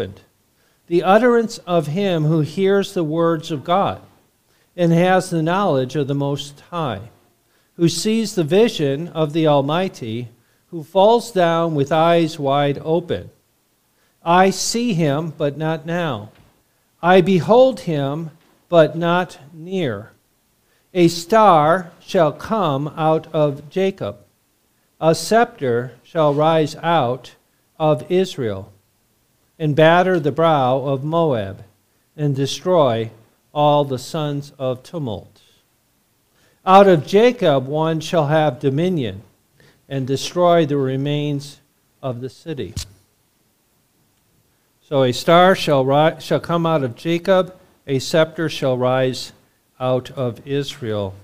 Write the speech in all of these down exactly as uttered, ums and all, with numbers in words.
opened, the utterance of him who hears the words of God and has the knowledge of the Most High, who sees the vision of the Almighty, who falls down with eyes wide open. I see him, but not now. I behold him, but not near. A star shall come out of Jacob. A scepter shall rise out of Israel, and batter the brow of Moab, and destroy all the sons of tumult. Out of Jacob one shall have dominion, and destroy the remains of the city. So a star shall ri- shall come out of Jacob, a scepter shall rise out of Israel,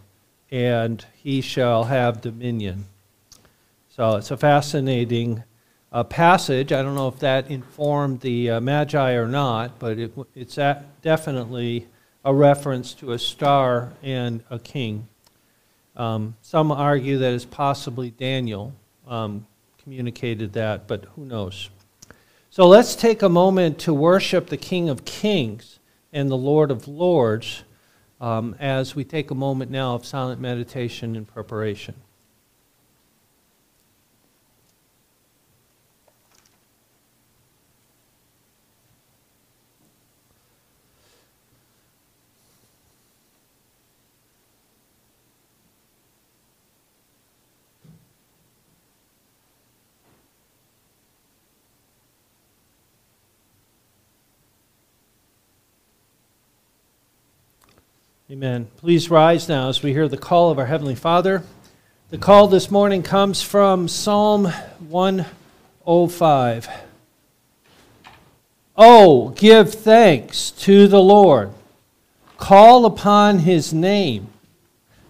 and he shall have dominion. So it's a fascinating uh, passage. I don't know if that informed the uh, Magi or not, but it, it's a- definitely a reference to a star and a king. Um, some argue that it's possibly Daniel um, communicated that, but who knows. So let's take a moment to worship the King of Kings and the Lord of Lords um, as we take a moment now of silent meditation and preparation. Amen. Please rise now as we hear the call of our Heavenly Father. The call this morning comes from Psalm one oh five. Oh, give thanks to the Lord. Call upon his name.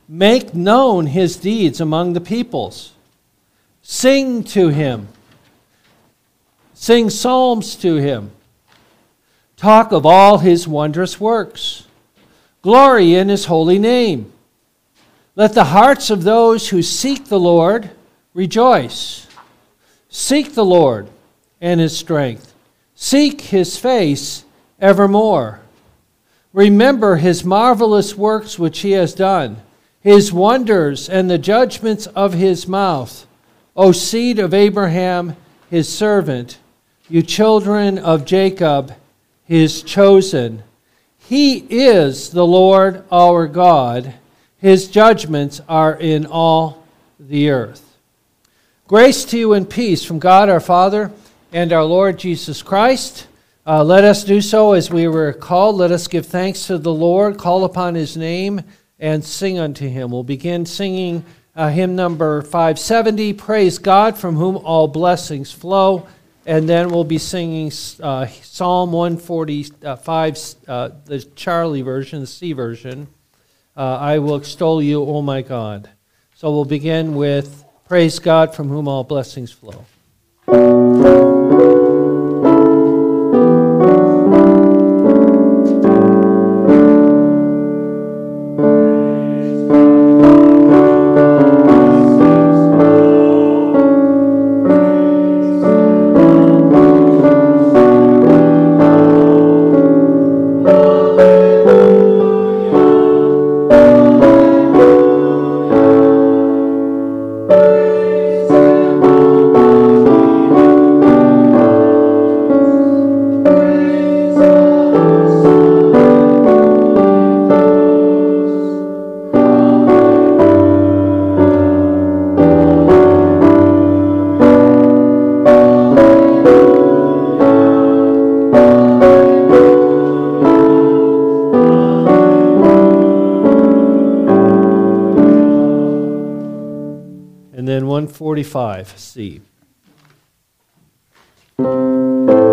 Make known his deeds among the peoples. Sing to him. Sing psalms to him. Talk of all his wondrous works. Glory in his holy name. Let the hearts of those who seek the Lord rejoice. Seek the Lord and his strength. Seek his face evermore. Remember his marvelous works which he has done, his wonders and the judgments of his mouth. O seed of Abraham, his servant, you children of Jacob, his chosen. He is the Lord our God. His judgments are in all the earth. Grace to you and peace from God our Father and our Lord Jesus Christ. Uh, let us do so as we were called. Let us give thanks to the Lord, call upon his name, and sing unto him. We'll begin singing uh, hymn number five seventy, Praise God from whom all blessings flow. And then we'll be singing uh, Psalm one forty-five, uh, the Charlie version, the C version. Uh, I will extol you, O my God. So we'll begin with Praise God from whom all blessings flow. forty-five C. Thank you.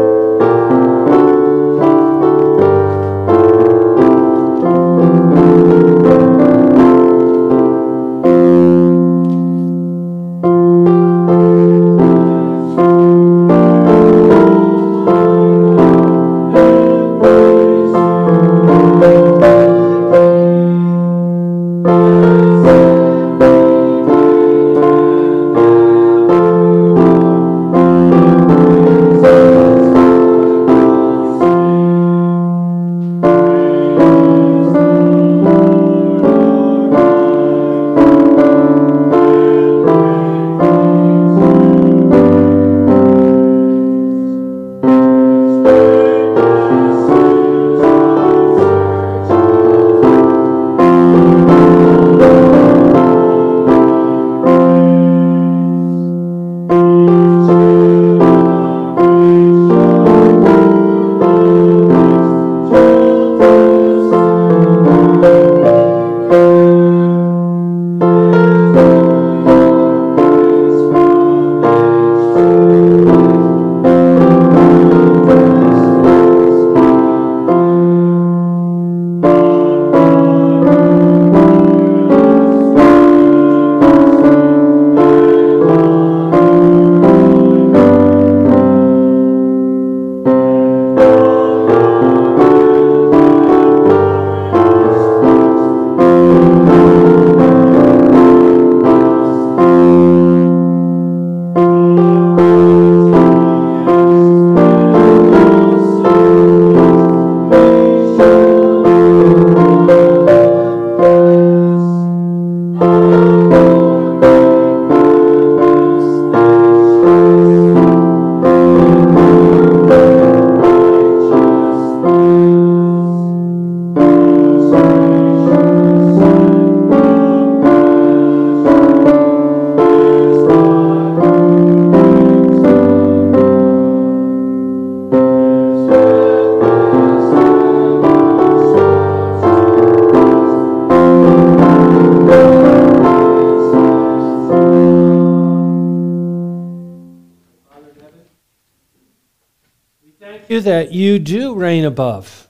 you that you do reign above,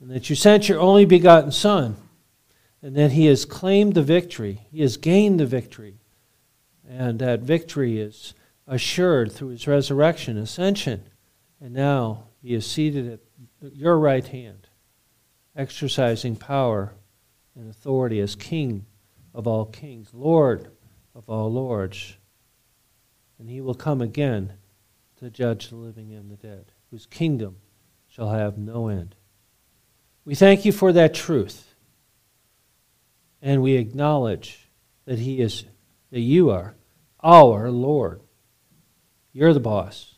and that you sent your only begotten Son, and that he has claimed the victory, he has gained the victory, and that victory is assured through his resurrection, ascension, and now he is seated at your right hand, exercising power and authority as King of all kings, Lord of all lords, and he will come again to judge the living and the dead, whose kingdom shall have no end. We thank you for that truth, and we acknowledge that he is, that you are our Lord. You're the boss.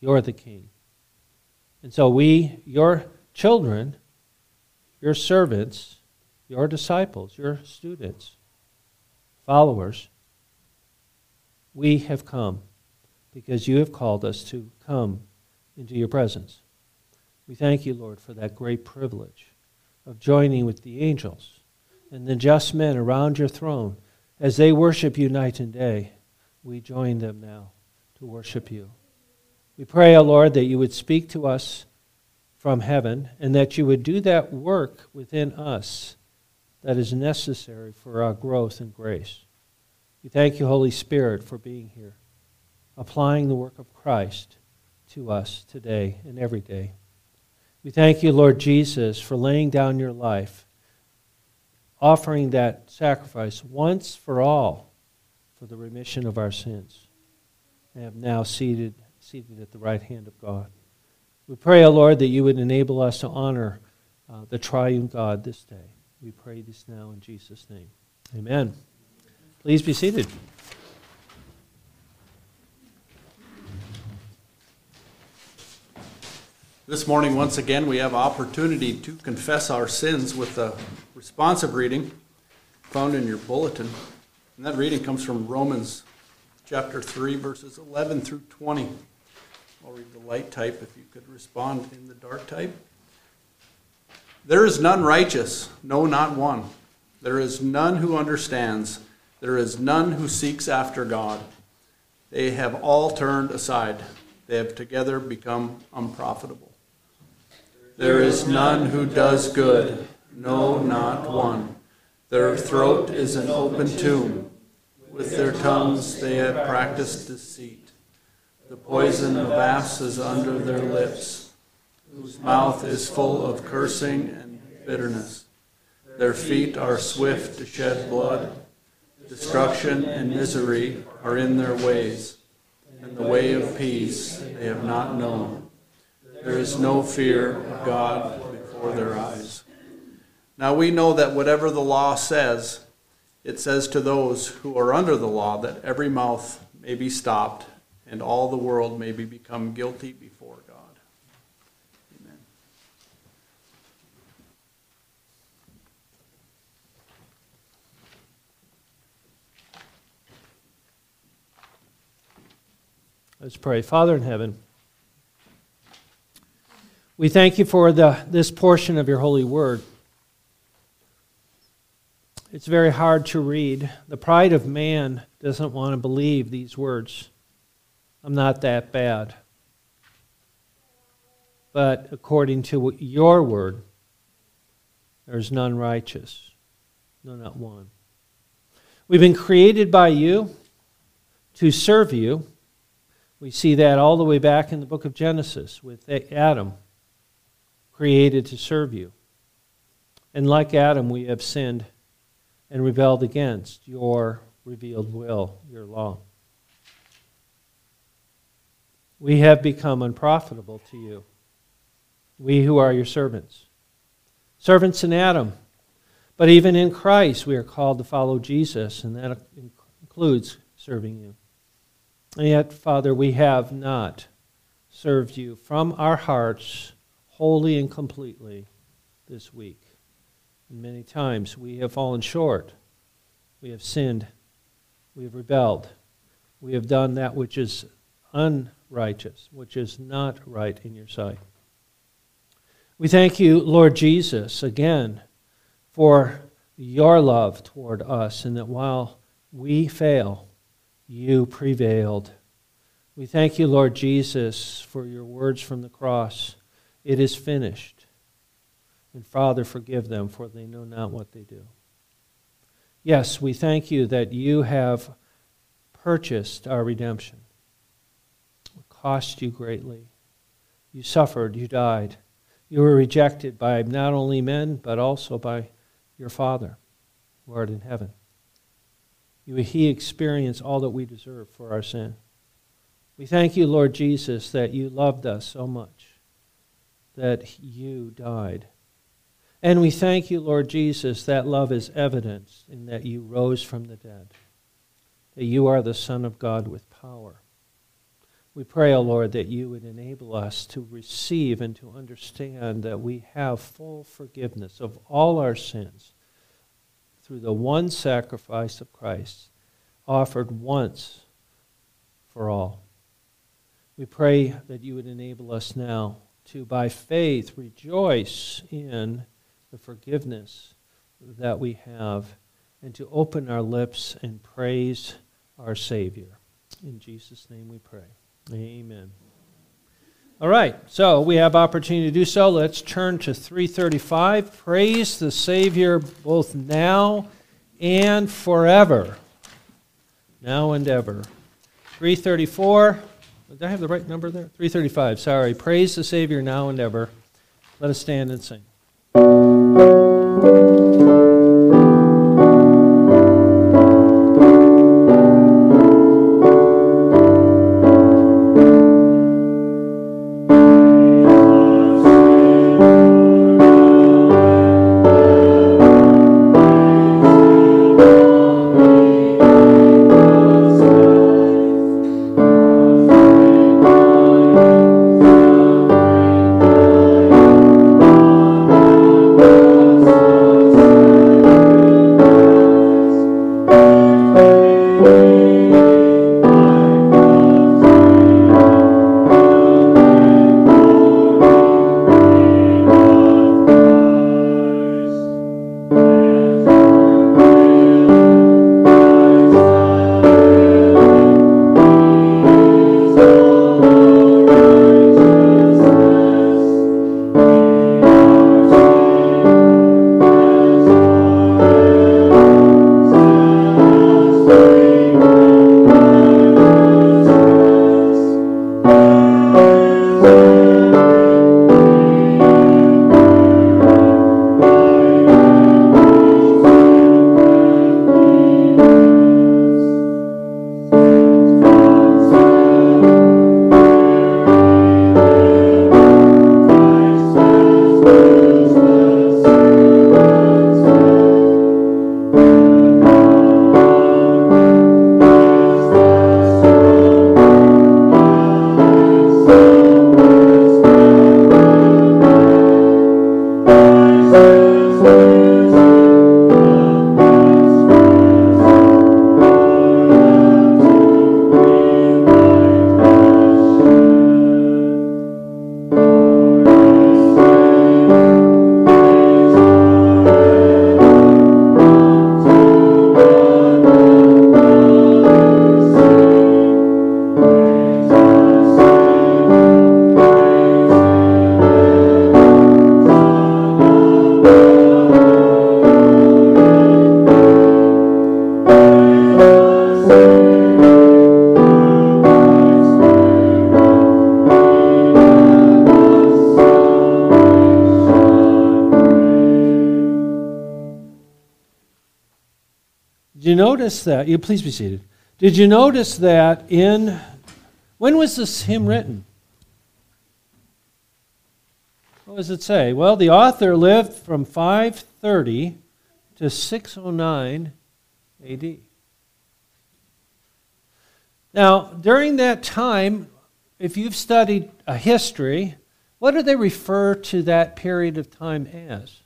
You're the King. And so we, your children, your servants, your disciples, your students, followers, we have come because you have called us to come into your presence. We thank you, Lord, for that great privilege of joining with the angels and the just men around your throne. As they worship you night and day, we join them now to worship you. We pray, O Lord, that you would speak to us from heaven and that you would do that work within us that is necessary for our growth and grace. We thank you, Holy Spirit, for being here, applying the work of Christ to us today and every day. We thank you, Lord Jesus, for laying down your life, offering that sacrifice once for all for the remission of our sins, and have now seated, seated at the right hand of God. We pray, O Lord, that you would enable us to honor uh, the triune God this day. We pray this now in Jesus' name. Amen. Please be seated. This morning, once again, we have opportunity to confess our sins with a responsive reading found in your bulletin. And that reading comes from Romans chapter three, verses eleven through twenty. I'll read the light type if you could respond in the dark type. There is none righteous, no, not one. There is none who understands. There is none who seeks after God. They have all turned aside. They have together become unprofitable. There is none who does good, no, not one. Their throat is an open tomb. With their tongues they have practiced deceit. The poison of asps is under their lips, whose mouth is full of cursing and bitterness. Their feet are swift to shed blood. Destruction and misery are in their ways, and the way of peace they have not known. There is no fear of God before their eyes. Now we know that whatever the law says, it says to those who are under the law that every mouth may be stopped and all the world may be become guilty before God. Amen. Let's pray. Father in heaven, we thank you for the, this portion of your holy word. It's very hard to read. The pride of man doesn't want to believe these words. I'm not that bad. But according to your word, there's none righteous, no, not one. We've been created by you to serve you. We see that all the way back in the book of Genesis with Adam, created to serve you. And like Adam, we have sinned and rebelled against your revealed will, your law. We have become unprofitable to you, we who are your servants. Servants in Adam, but even in Christ we are called to follow Jesus, and that includes serving you. And yet, Father, we have not served you from our hearts wholly and completely this week. And many times we have fallen short. We have sinned. We have rebelled. We have done that which is unrighteous, which is not right in your sight. We thank you, Lord Jesus, again for your love toward us, and that while we fail, you prevailed. We thank you, Lord Jesus, for your words from the cross. It is finished. And Father, forgive them, for they know not what they do. Yes, we thank you that you have purchased our redemption. It cost you greatly. You suffered, you died. You were rejected by not only men, but also by your Father, who art in heaven. You, he experienced all that we deserve for our sin. We thank you, Lord Jesus, that you loved us so much, that you died. And we thank you, Lord Jesus, that love is evidenced in that you rose from the dead, that you are the Son of God with power. We pray, O Lord, that you would enable us to receive and to understand that we have full forgiveness of all our sins through the one sacrifice of Christ, offered once for all. We pray that you would enable us now to, by faith, rejoice in the forgiveness that we have and to open our lips and praise our Savior. In Jesus' name we pray. Amen. All right, so we have opportunity to do so. Let's turn to three thirty-five. Praise the Savior both now and forever. Now and ever. three thirty-four. Did I have the right number there? three thirty-five, sorry. Praise the Savior now and ever. Let us stand and sing. Notice that, you please be seated. Did you notice that in, when was this hymn written? What does it say? Well, the author lived from five thirty to six oh nine A D. Now, during that time, if you've studied a history, what do they refer to that period of time as?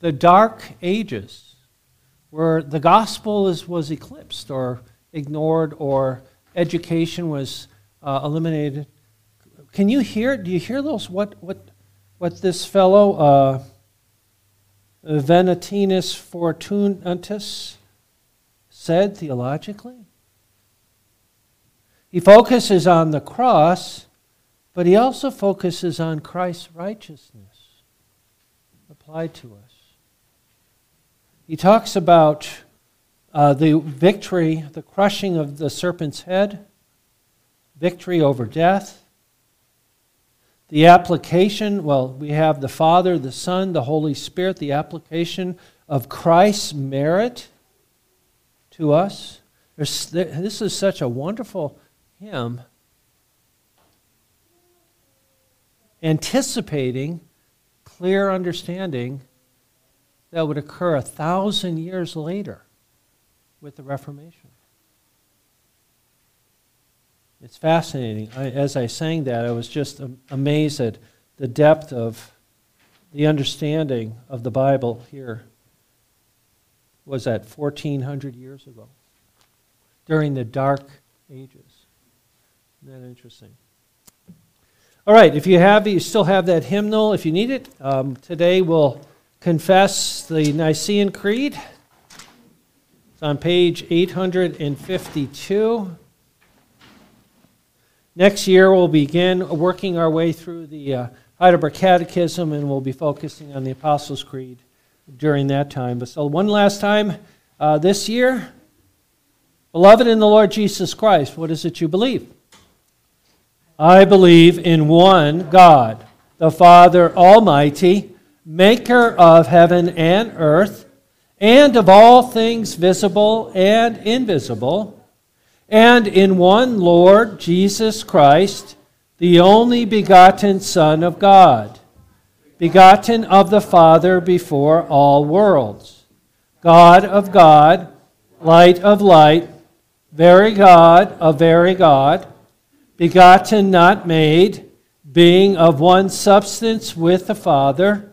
The Dark Ages, where the gospel is, was eclipsed or ignored or education was uh, eliminated. Can you hear, do you hear those, what what, what this fellow, uh, Venatinus Fortunatus, said theologically? He focuses on the cross, but he also focuses on Christ's righteousness applied to us. He talks about uh, the victory, the crushing of the serpent's head, victory over death, the application, well, we have the Father, the Son, the Holy Spirit, the application of Christ's merit to us. There's, this is such a wonderful hymn, anticipating clear understanding that would occur a thousand years later with the Reformation. It's fascinating. I, as I sang that, I was just amazed at the depth of the understanding of the Bible here. Was that fourteen hundred years ago? During the Dark Ages. Isn't that interesting? All right, if you have it, you still have that hymnal if you need it. Um, today we'll confess the Nicene Creed. It's on page eight hundred fifty-two. Next year we'll begin working our way through the uh, Heidelberg Catechism, and we'll be focusing on the Apostles' Creed during that time. But so one last time uh, this year. Beloved in the Lord Jesus Christ, what is it you believe? I believe in one God, the Father Almighty, maker of heaven and earth, and of all things visible and invisible, and in one Lord Jesus Christ, the only begotten Son of God, begotten of the Father before all worlds, God of God, light of light, very God of very God, begotten, not made, being of one substance with the Father,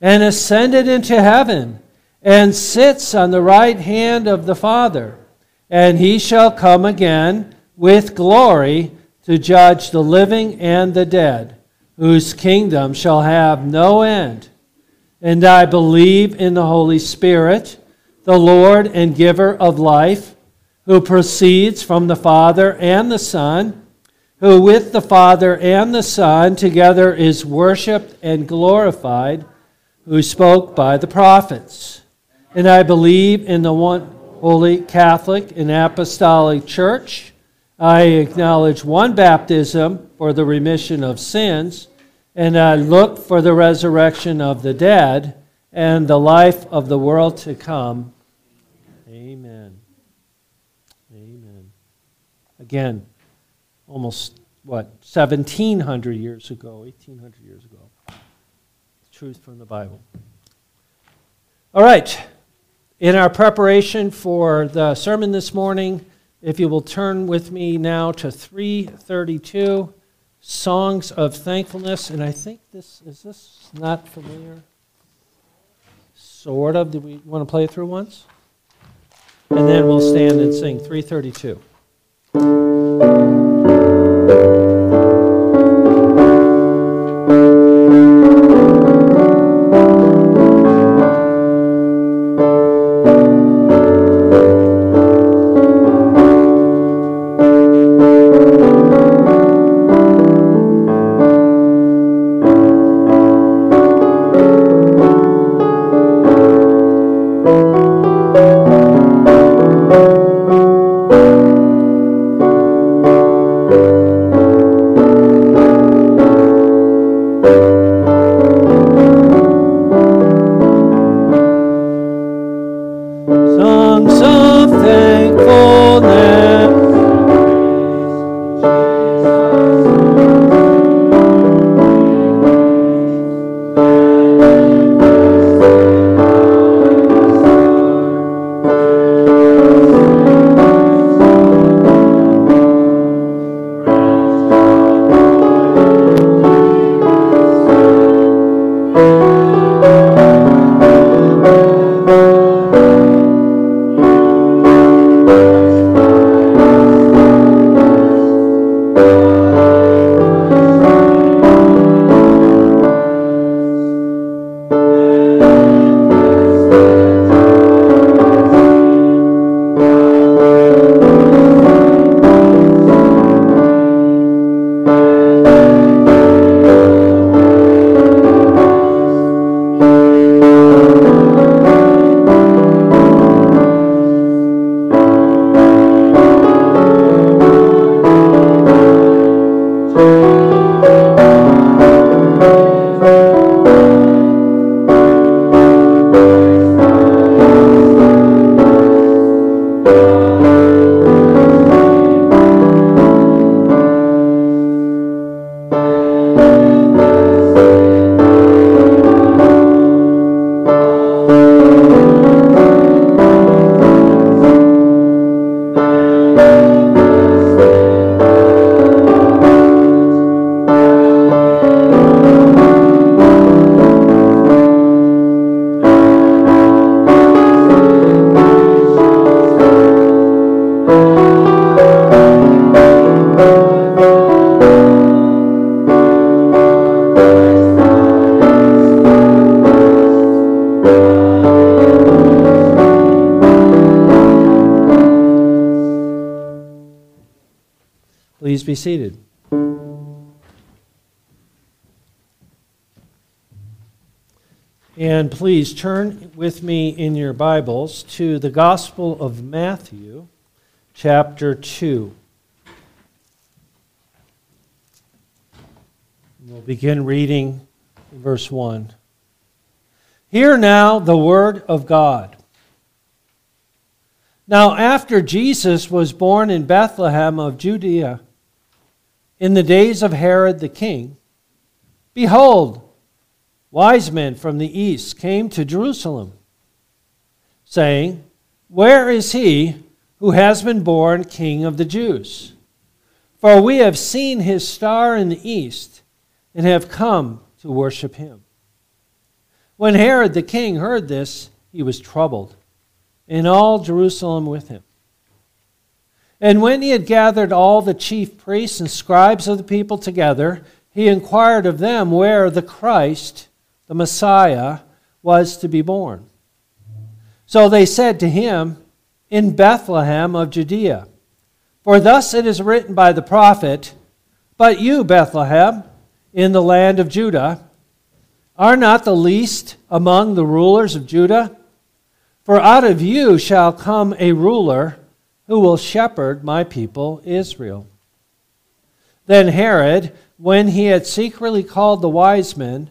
and ascended into heaven, and sits on the right hand of the Father. And he shall come again with glory to judge the living and the dead, whose kingdom shall have no end. And I believe in the Holy Spirit, the Lord and giver of life, who proceeds from the Father and the Son, who with the Father and the Son together is worshipped and glorified, who spoke by the prophets. And I believe in the one holy Catholic and Apostolic Church. I acknowledge one baptism for the remission of sins, and I look for the resurrection of the dead and the life of the world to come. Amen. Amen. Again, almost, what, seventeen hundred years ago, eighteen hundred years ago. Truth from the Bible. All right. In our preparation for the sermon this morning, if you will turn with me now to three thirty-two, Songs of Thankfulness. And I think this, is this not familiar? Sort of. Do we want to play it through once? And then we'll stand and sing three thirty-two. Thank you. Please be seated. And please turn with me in your Bibles to the Gospel of Matthew, chapter two. We'll begin reading verse one. Hear now the word of God. Now after Jesus was born in Bethlehem of Judea, in the days of Herod the king, behold, wise men from the east came to Jerusalem, saying, Where is he who has been born King of the Jews? For we have seen his star in the east and have come to worship him. When Herod the king heard this, he was troubled, and all Jerusalem with him. And when he had gathered all the chief priests and scribes of the people together, he inquired of them where the Christ, the Messiah, was to be born. So they said to him, In Bethlehem of Judea. For thus it is written by the prophet, But you, Bethlehem, in the land of Judah, are not the least among the rulers of Judah? For out of you shall come a ruler who will shepherd my people Israel. Then Herod, when he had secretly called the wise men,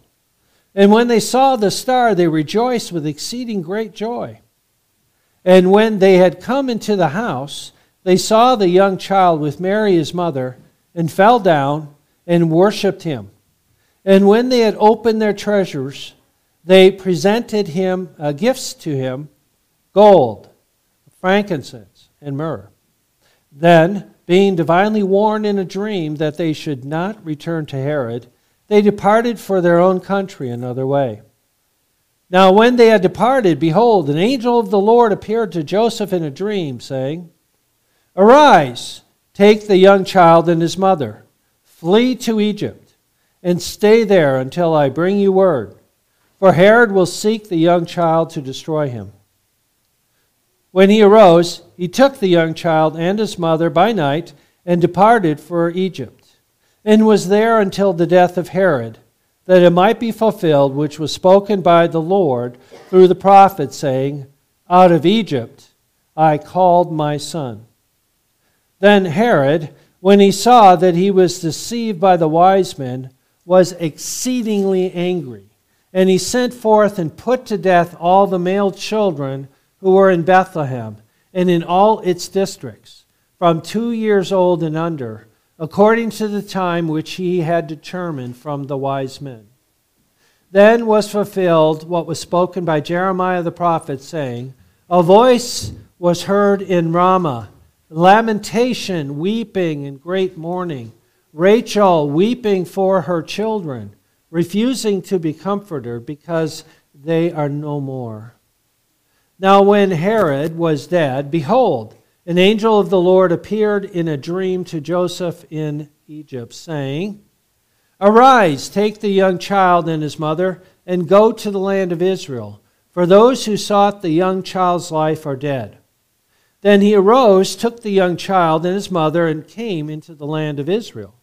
And when they saw the star, they rejoiced with exceeding great joy. And when they had come into the house, they saw the young child with Mary his mother, and fell down and worshipped him. And when they had opened their treasures, they presented him uh, gifts to him, gold, frankincense, and myrrh. Then, being divinely warned in a dream that they should not return to Herod, they departed for their own country another way. Now when they had departed, behold, an angel of the Lord appeared to Joseph in a dream, saying, Arise, take the young child and his mother, flee to Egypt, and stay there until I bring you word, for Herod will seek the young child to destroy him. When he arose, he took the young child and his mother by night and departed for Egypt, and was there until the death of Herod, that it might be fulfilled which was spoken by the Lord through the prophet, saying, Out of Egypt I called my son. Then Herod, when he saw that he was deceived by the wise men, was exceedingly angry, and he sent forth and put to death all the male children who were in Bethlehem and in all its districts, from two years old and under, according to the time which he had determined from the wise men. Then was fulfilled what was spoken by Jeremiah the prophet, saying, A voice was heard in Ramah, lamentation, weeping, and great mourning, Rachel weeping for her children, refusing to be comforted because they are no more. Now when Herod was dead, behold, an angel of the Lord appeared in a dream to Joseph in Egypt, saying, Arise, take the young child and his mother, and go to the land of Israel, for those who sought the young child's life are dead. Then he arose, took the young child and his mother, and came into the land of Israel.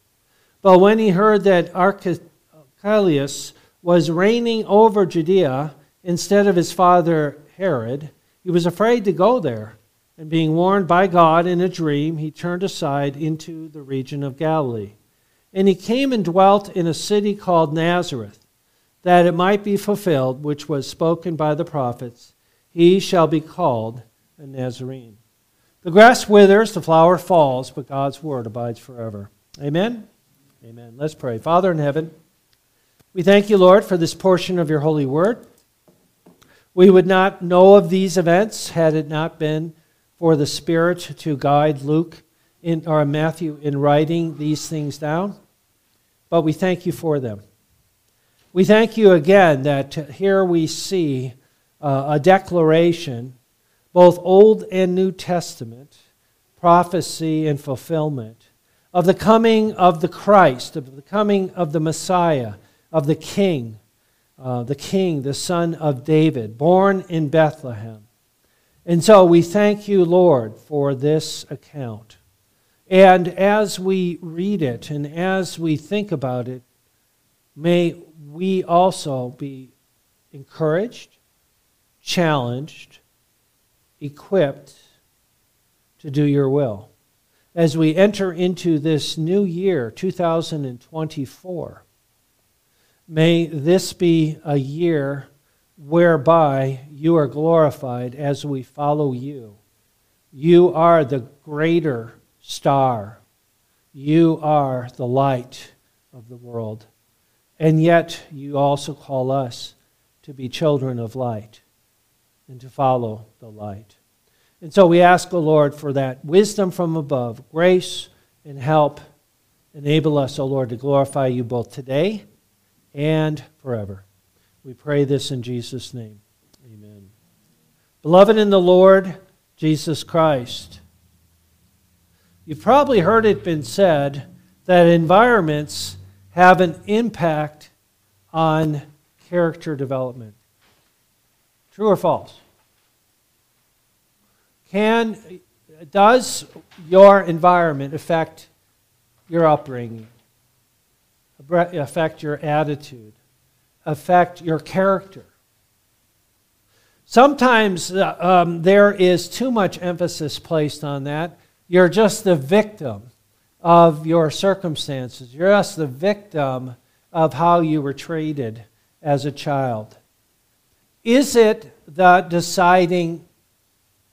But when he heard that Archelaus was reigning over Judea instead of his father Herod, he was afraid to go there. And being warned by God in a dream, he turned aside into the region of Galilee. And he came and dwelt in a city called Nazareth, that it might be fulfilled, which was spoken by the prophets, He shall be called a Nazarene. The grass withers, the flower falls, but God's word abides forever. Amen? Amen. Let's pray. Father in heaven, we thank you, Lord, for this portion of your holy word. We would not know of these events had it not been for the Spirit to guide Luke in, or Matthew in writing these things down. but we thank you for them. We thank you again that here we see uh, a declaration, both Old and New Testament, prophecy and fulfillment, of the coming of the Christ, of the coming of the Messiah, of the King, uh, the King, the Son of David, born in Bethlehem. And so we thank you, Lord, for this account. And as we read it and as we think about it, may we also be encouraged, challenged, equipped to do your will. As we enter into this new year, two thousand twenty-four, may this be a year whereby you are glorified as we follow you. You are the greater star. You are the light of the world. And yet you also call us to be children of light and to follow the light. And so we ask, O Lord, for that wisdom from above, grace and help. Enable us, O Lord, to glorify you both today and forever. We pray this in Jesus' name. Amen. Beloved in the Lord Jesus Christ, you've probably heard it been said that environments have an impact on character development. True or false? Can, does your environment affect your upbringing, affect your attitude, affect your character? Sometimes um, there is too much emphasis placed on that. You're just the victim of your circumstances. You're just the victim of how you were treated as a child. Is it the deciding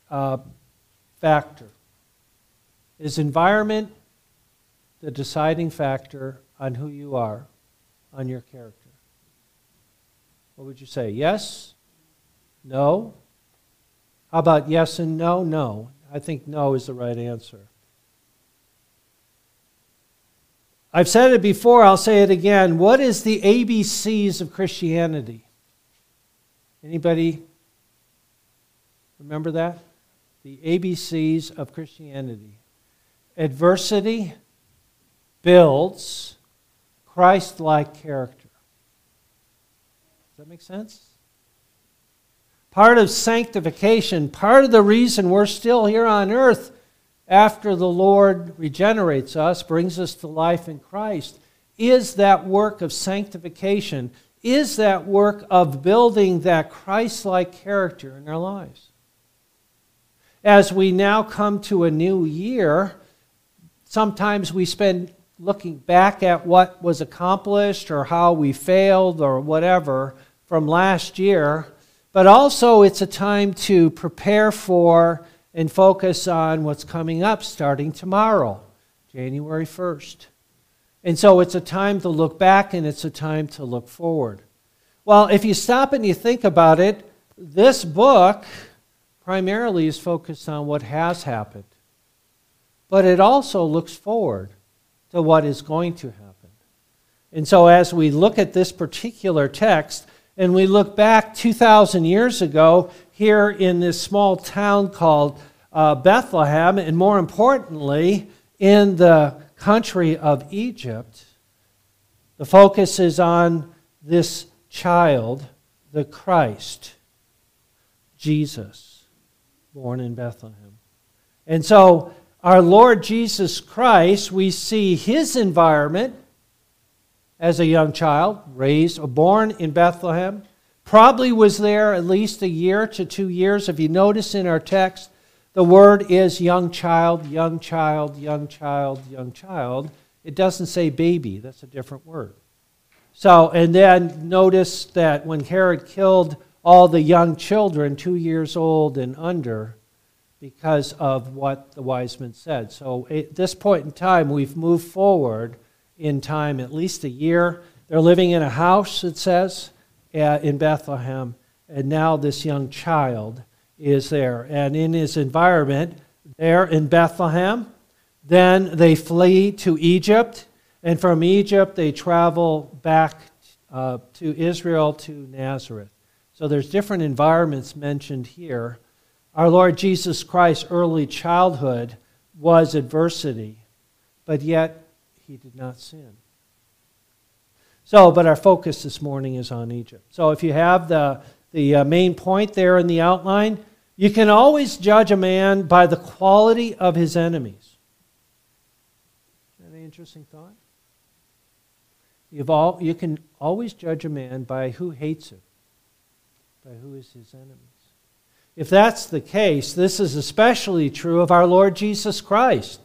uh, factor? Is environment the deciding factor on who you are, on your character? What would you say? Yes? No? How about yes and no? No. I think no is the right answer. I've said it before, I'll say it again. What is the A B Cs of Christianity? Anybody remember that? The A B Cs of Christianity. Adversity builds Christ-like character. Does that make sense? Part of sanctification, part of the reason we're still here on earth after the Lord regenerates us, brings us to life in Christ, is that work of sanctification, is that work of building that Christ-like character in our lives. As we now come to a new year, sometimes we spend looking back at what was accomplished or how we failed or whatever from last year, but also it's a time to prepare for and focus on what's coming up starting tomorrow, January first. And so it's a time to look back and it's a time to look forward. Well, if you stop and you think about it, this book primarily is focused on what has happened, but it also looks forward to what is going to happen. And so as we look at this particular text, and we look back two thousand years ago here in this small town called uh, Bethlehem, and more importantly, in the country of Egypt, the focus is on this child, the Christ, Jesus, born in Bethlehem. And so our Lord Jesus Christ, we see his environment as a young child, raised or born in Bethlehem, probably was there at least a year to two years. If you notice in our text, the word is young child, young child, young child, young child. It doesn't say baby. That's a different word. So, and then notice that when Herod killed all the young children, two years old and under, because of what the wise men said. So at this point in time, we've moved forward in time at least a year. They're living in a house, it says, uh, in Bethlehem, and now this young child is there. And in his environment, there in Bethlehem, then they flee to Egypt, And from Egypt, they travel back uh, to Israel, to Nazareth. So there's different environments mentioned here. Our Lord Jesus Christ's early childhood was adversity, but yet he did not sin. So, but our focus this morning is on Egypt. So if you have the, the uh, main point there in the outline, you can always judge a man by the quality of his enemies. Isn't that an interesting thought? You've all, you can always judge a man by who hates him, by who is his enemies. If that's the case, this is especially true of our Lord Jesus Christ.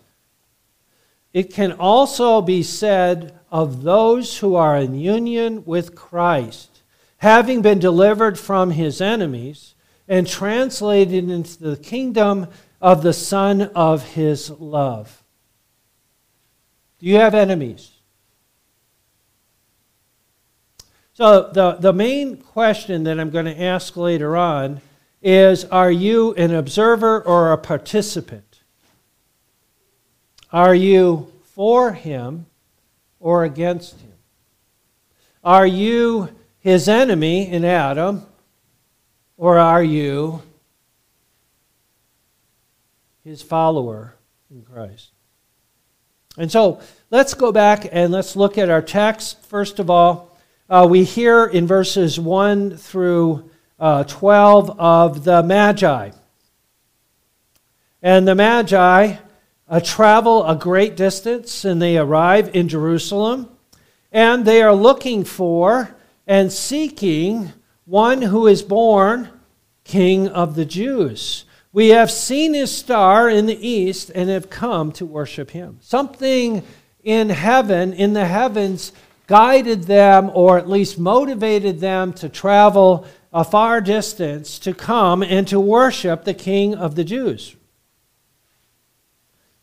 It can also be said of those who are in union with Christ, having been delivered from his enemies and translated into the kingdom of the Son of his love. Do you have enemies? So the, the main question that I'm going to ask later on is, are you an observer or a participant? Are you for him or against him? Are you his enemy in Adam, or are you his follower in Christ? And so let's go back and let's look at our text. First of all, uh, we hear in verses one through uh, twelve of the Magi. And the Magi Uh, travel a great distance, and they arrive in Jerusalem, and they are looking for and seeking one who is born King of the Jews. We have seen his star in the east and have come to worship him. Something in heaven, in the heavens, guided them, or at least motivated them to travel a far distance to come and to worship the King of the Jews.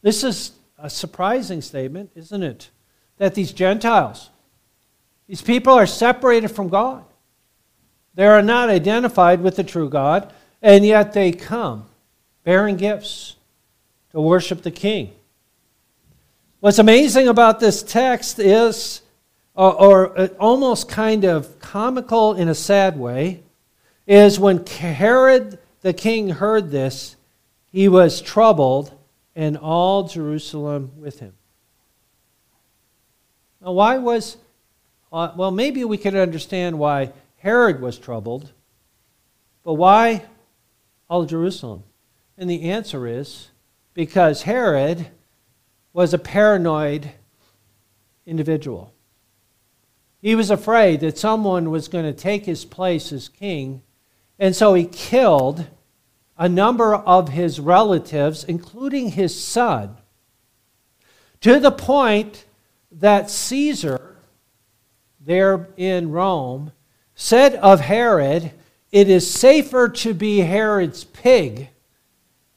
This is a surprising statement, isn't it? That these Gentiles, these people are separated from God. They are not identified with the true God, and yet they come bearing gifts to worship the King. What's amazing about this text is, or, or almost kind of comical in a sad way, is when Herod the king heard this, he was troubled, and all Jerusalem with him. Now, why was, uh, well, maybe we could understand why Herod was troubled, but why all Jerusalem? And the answer is because Herod was a paranoid individual. He was afraid that someone was going to take his place as king, and so he killed a number of his relatives, including his son, to the point that Caesar, there in Rome, said of Herod, it is safer to be Herod's pig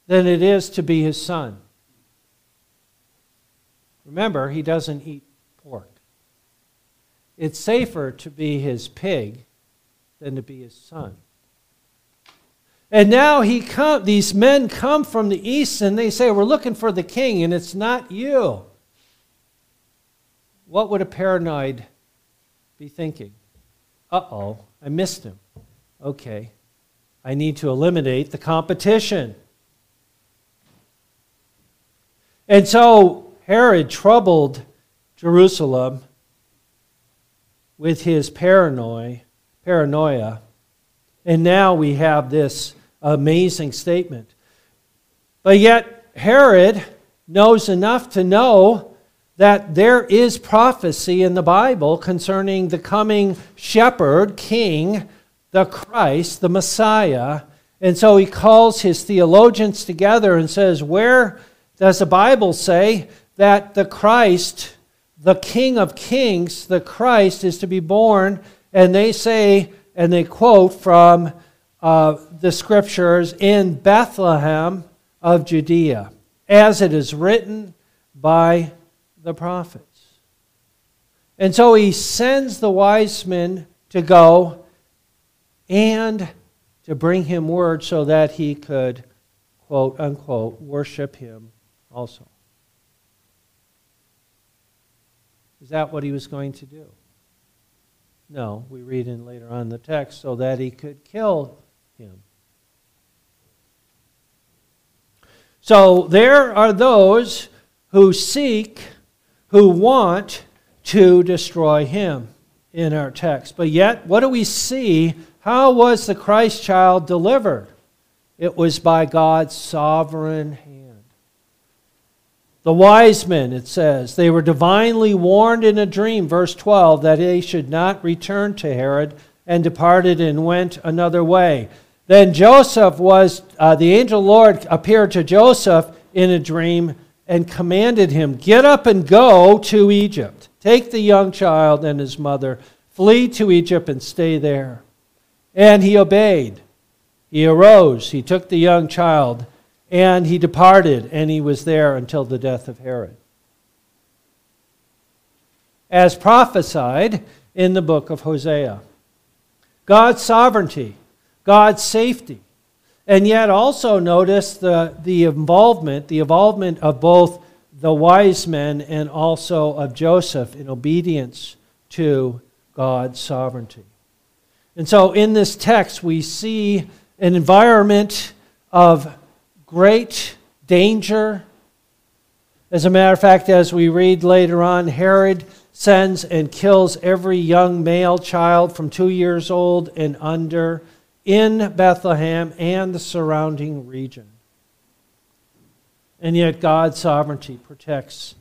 than it is to be his son. Remember, he doesn't eat pork. It's safer to be his pig than to be his son. And now he come, these men come from the east, and they say, we're looking for the king, and it's not you. What would a paranoid be thinking? Uh-oh, I missed him. Okay, I need to eliminate the competition. And so Herod troubled Jerusalem with his paranoia, paranoia. And now we have this amazing statement. But yet Herod knows enough to know that there is prophecy in the Bible concerning the coming shepherd, king, the Christ, the Messiah. And so he calls his theologians together and says, where does the Bible say that the Christ, the King of Kings, the Christ is to be born? And they say, and they quote from uh, the scriptures, in Bethlehem of Judea, as it is written by the prophets. And so he sends the wise men to go and to bring him word so that he could, quote, unquote, worship him also. Is that what he was going to do? No, we read in later on the text, so that he could kill him. So there are those who seek, who want to destroy him in our text. But yet, what do we see? How was the Christ child delivered? It was by God's sovereign hand. The wise men, it says, they were divinely warned in a dream, verse twelve, that they should not return to Herod, and departed and went another way. Then Joseph was, uh, the angel of the Lord appeared to Joseph in a dream and commanded him, get up and go to Egypt. Take the young child and his mother, flee to Egypt and stay there. And he obeyed. He arose, he took the young child, and he departed, and he was there until the death of Herod, as prophesied in the book of Hosea. God's sovereignty, God's safety. And yet also notice the, the involvement, the involvement of both the wise men and also of Joseph in obedience to God's sovereignty. And so in this text we see an environment of great danger. As a matter of fact, as we read later on, Herod sends and kills every young male child from two years old and under in Bethlehem and the surrounding region. And yet God's sovereignty protects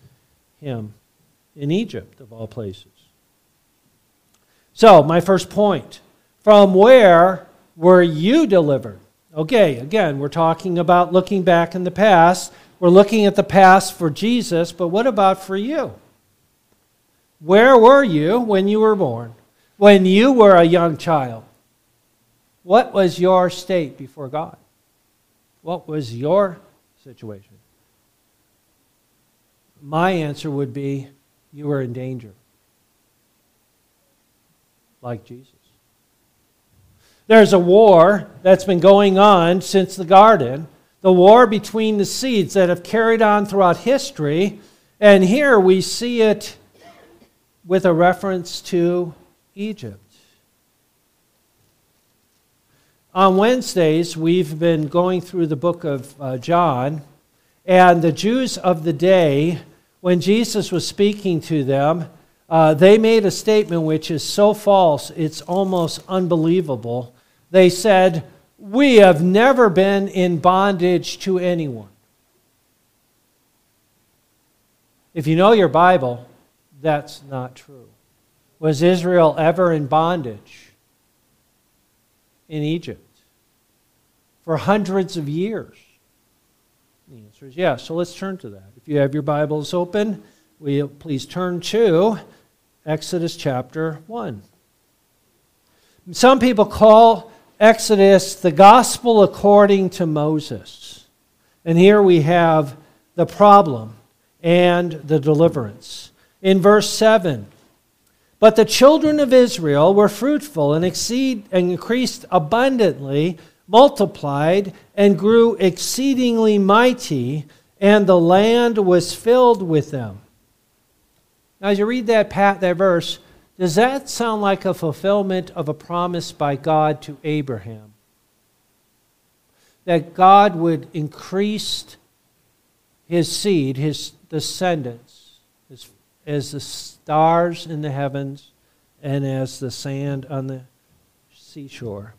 him in Egypt, of all places. So, my first point, from where were you delivered? Okay, again, we're talking about looking back in the past. We're looking at the past for Jesus, but what about for you? Where were you when you were born? When you were a young child? What was your state before God? What was your situation? My answer would be, you were in danger, like Jesus. There's a war that's been going on since the garden, the war between the seeds that have carried on throughout history, and here we see it with a reference to Egypt. On Wednesdays, we've been going through the book of uh, John, and the Jews of the day, when Jesus was speaking to them, uh, they made a statement which is so false, it's almost unbelievable. They said, we have never been in bondage to anyone. If you know your Bible, that's not true. Was Israel ever in bondage? In Egypt for hundreds of years? The answer is yes. So let's turn to that. If you have your Bibles open, we please turn to Exodus chapter one. Some people call Exodus the gospel according to Moses. And here we have the problem and the deliverance. In verse seven, but the children of Israel were fruitful and exceed and increased abundantly, multiplied, and grew exceedingly mighty, and the land was filled with them. Now, as you read that pat that verse, does that sound like a fulfillment of a promise by God to Abraham? That God would increase his seed, his descendants, his, as the stars in the heavens and as the sand on the seashore.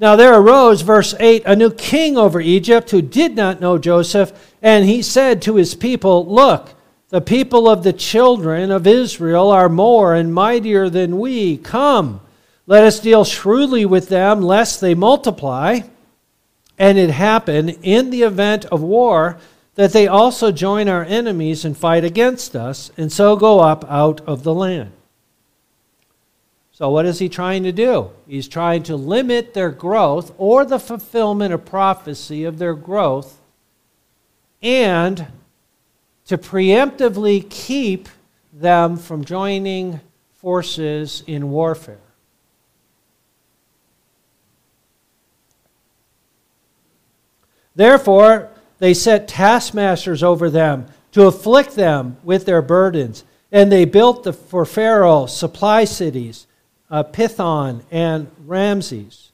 Now there arose, verse eight, a new king over Egypt who did not know Joseph, and he said to his people, look, the people of the children of Israel are more and mightier than we. Come, let us deal shrewdly with them, lest they multiply. And it happened in the event of war that they also join our enemies and fight against us, and so go up out of the land. So what is he trying to do? He's trying to limit their growth or the fulfillment of prophecy of their growth, and to preemptively keep them from joining forces in warfare. Therefore, they set taskmasters over them to afflict them with their burdens. And they built the, for Pharaoh supply cities, uh, Pithon and Ramses.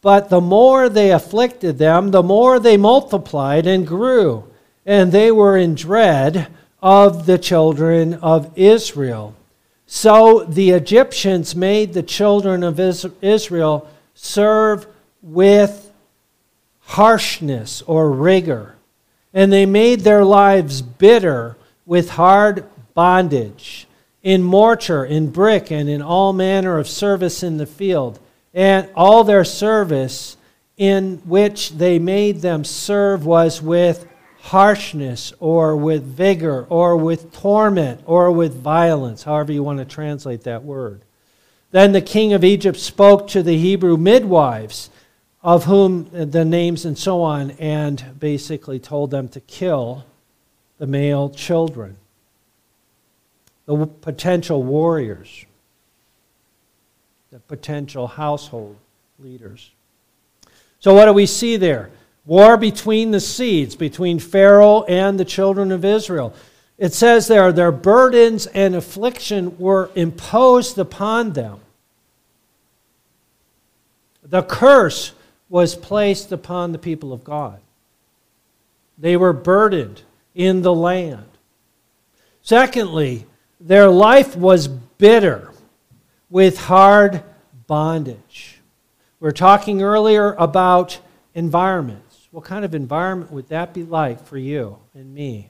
But the more they afflicted them, the more they multiplied and grew. And they were in dread of the children of Israel. So the Egyptians made the children of Israel serve with harshness or rigor. And they made their lives bitter with hard bondage, in mortar, in brick, and in all manner of service in the field, and all their service in which they made them serve was with harshness, or with vigor, or with torment, or with violence, however you want to translate that word. Then the king of Egypt spoke to the Hebrew midwives, of whom the names and so on, and basically told them to kill the male children, the potential warriors, the potential household leaders. So what do we see there? War between the seeds, between Pharaoh and the children of Israel. It says there, their burdens and affliction were imposed upon them. The curse was placed upon the people of God. They were burdened in the land. Secondly, their life was bitter with hard bondage. We were talking earlier about environments. What kind of environment would that be like for you and me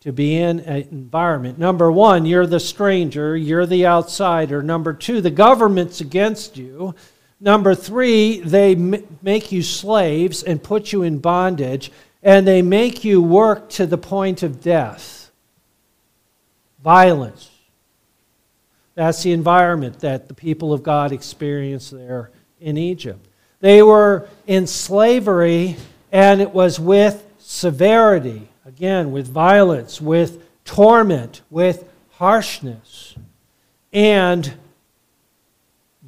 to be in an environment? Number one, you're the stranger, you're the outsider. Number two, the government's against you. Number three, they make you slaves and put you in bondage, and they make you work to the point of death. Violence. That's the environment that the people of God experienced there in Egypt. They were in slavery, and it was with severity, again, with violence, with torment, with harshness. And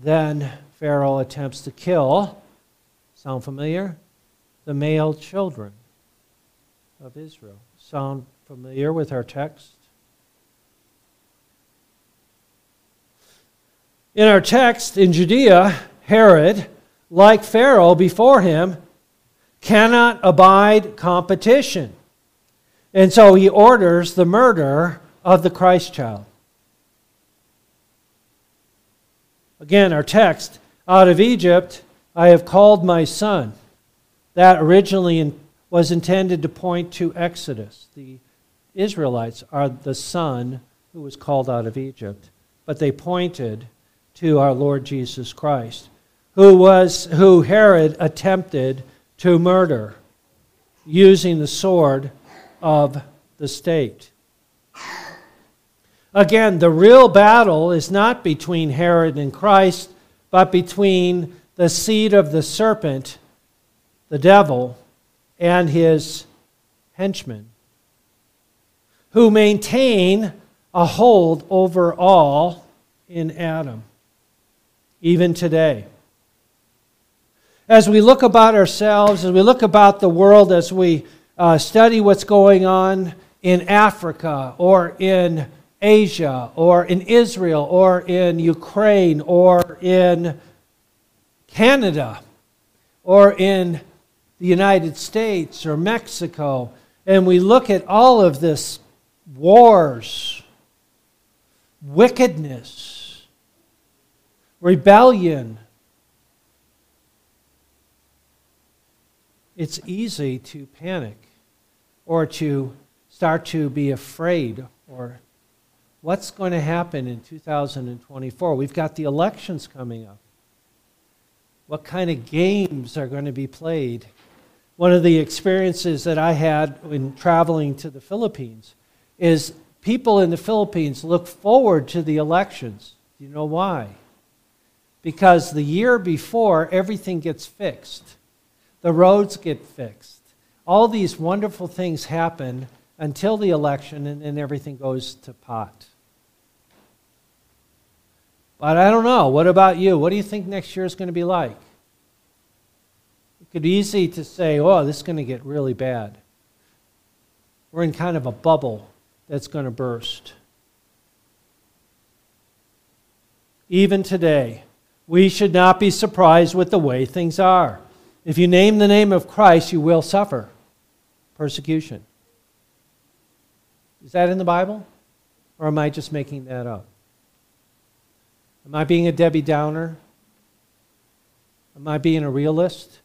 then Pharaoh attempts to kill, sound familiar? The male children of Israel. Sound familiar with our text? In our text, in Judea, Herod, like Pharaoh before him, cannot abide competition. And so he orders the murder of the Christ child. Again, our text, out of Egypt I have called my son. That originally was intended to point to Exodus. The Israelites are the son who was called out of Egypt. But they pointed to our Lord Jesus Christ, who was who Herod attempted to murder using the sword of the state. Again, the real battle is not between Herod and Christ, but between the seed of the serpent, the devil, and his henchmen, who maintain a hold over all in Adam, even today. As we look about ourselves, as we look about the world, as we uh, study what's going on in Africa or in Asia or in Israel or in Ukraine or in Canada or in the United States or Mexico, and we look at all of this wars, wickedness, rebellion, it's easy to panic or to start to be afraid or what's going to happen in two thousand twenty-four? We've got the elections coming up. What kind of games are going to be played? One of the experiences that I had when traveling to the Philippines is people in the Philippines look forward to the elections. Do you know why? Because the year before, everything gets fixed. The roads get fixed. All these wonderful things happen until the election, and then everything goes to pot. But I don't know. What about you? What do you think next year is going to be like? It could be easy to say, oh, this is going to get really bad. We're in kind of a bubble that's going to burst. even today. We should not be surprised with the way things are. If you name the name of Christ, you will suffer persecution. Is that in the Bible? Or am I just making that up? Am I being a Debbie Downer? Am I being a realist?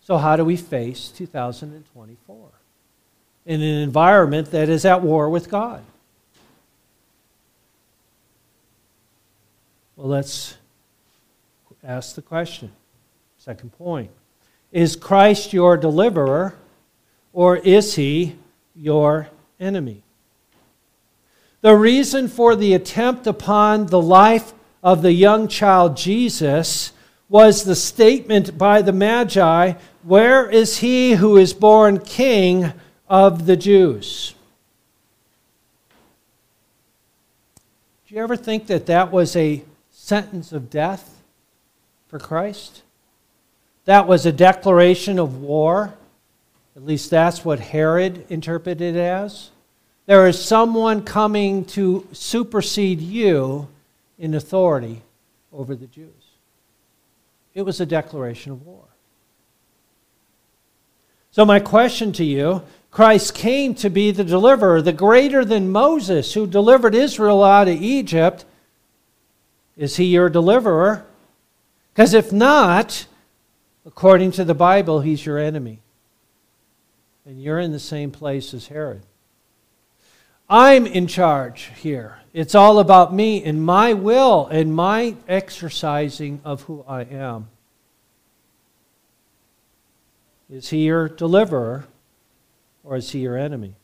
So how do we face two thousand twenty-four in an environment that is at war with God? Well, let's ask the question. Second point. Is Christ your deliverer, or is he your enemy? The reason for the attempt upon the life of the young child Jesus was the statement by the Magi, "Where is he who is born King of the Jews?" Do you ever think that that was a sentence of death for Christ? That was a declaration of war. At least that's what Herod interpreted it as. There is someone coming to supersede you in authority over the Jews. It was a declaration of war. So my question to you, Christ came to be the deliverer, the greater than Moses who delivered Israel out of Egypt. Is he your deliverer? Because if not, according to the Bible, he's your enemy. And you're in the same place as Herod. I'm in charge here. It's all about me and my will and my exercising of who I am. Is he your deliverer, or is he your enemy?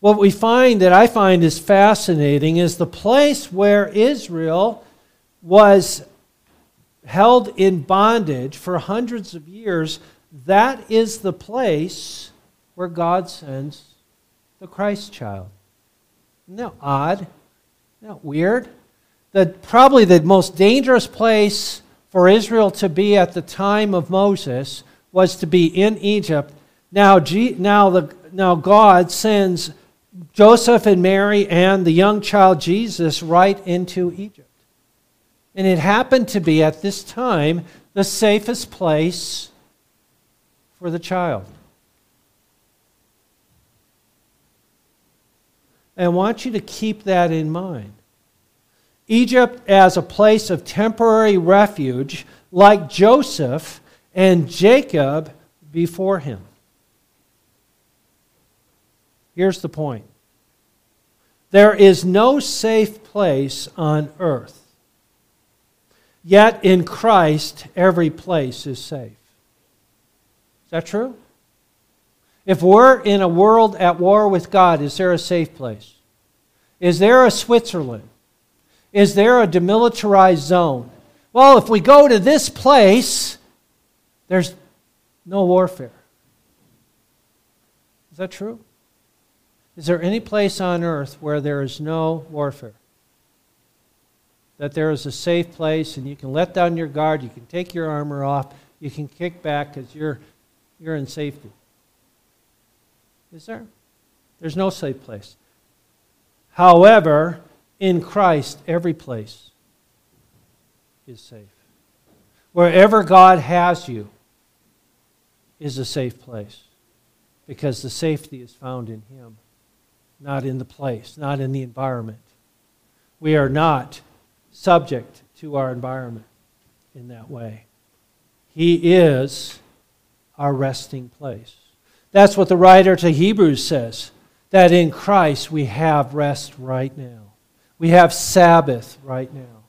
What we find that I find is fascinating is the place where Israel was held in bondage for hundreds of years, that is the place where God sends the Christ child. Isn't that odd? Isn't that weird? The, probably the most dangerous place for Israel to be at the time of Moses was to be in Egypt. Now, G, now, the, now God sends Joseph and Mary and the young child Jesus right into Egypt. And it happened to be at this time the safest place for the child. And I want you to keep that in mind. Egypt as a place of temporary refuge, like Joseph and Jacob before him. Here's the point. There is no safe place on earth. Yet in Christ, every place is safe. Is that true? If we're in a world at war with God, is there a safe place? Is there a Switzerland? Is there a demilitarized zone? Well, if we go to this place, there's no warfare. Is that true? Is there any place on earth where there is no warfare? That there is a safe place and you can let down your guard, you can take your armor off, you can kick back because you're, you're in safety. Is there? There's no safe place. However, in Christ, every place is safe. Wherever God has you is a safe place because the safety is found in Him, not in the place, not in the environment. We are not subject to our environment in that way. He is our resting place. That's what the writer to Hebrews says, that in Christ we have rest right now. We have Sabbath right now.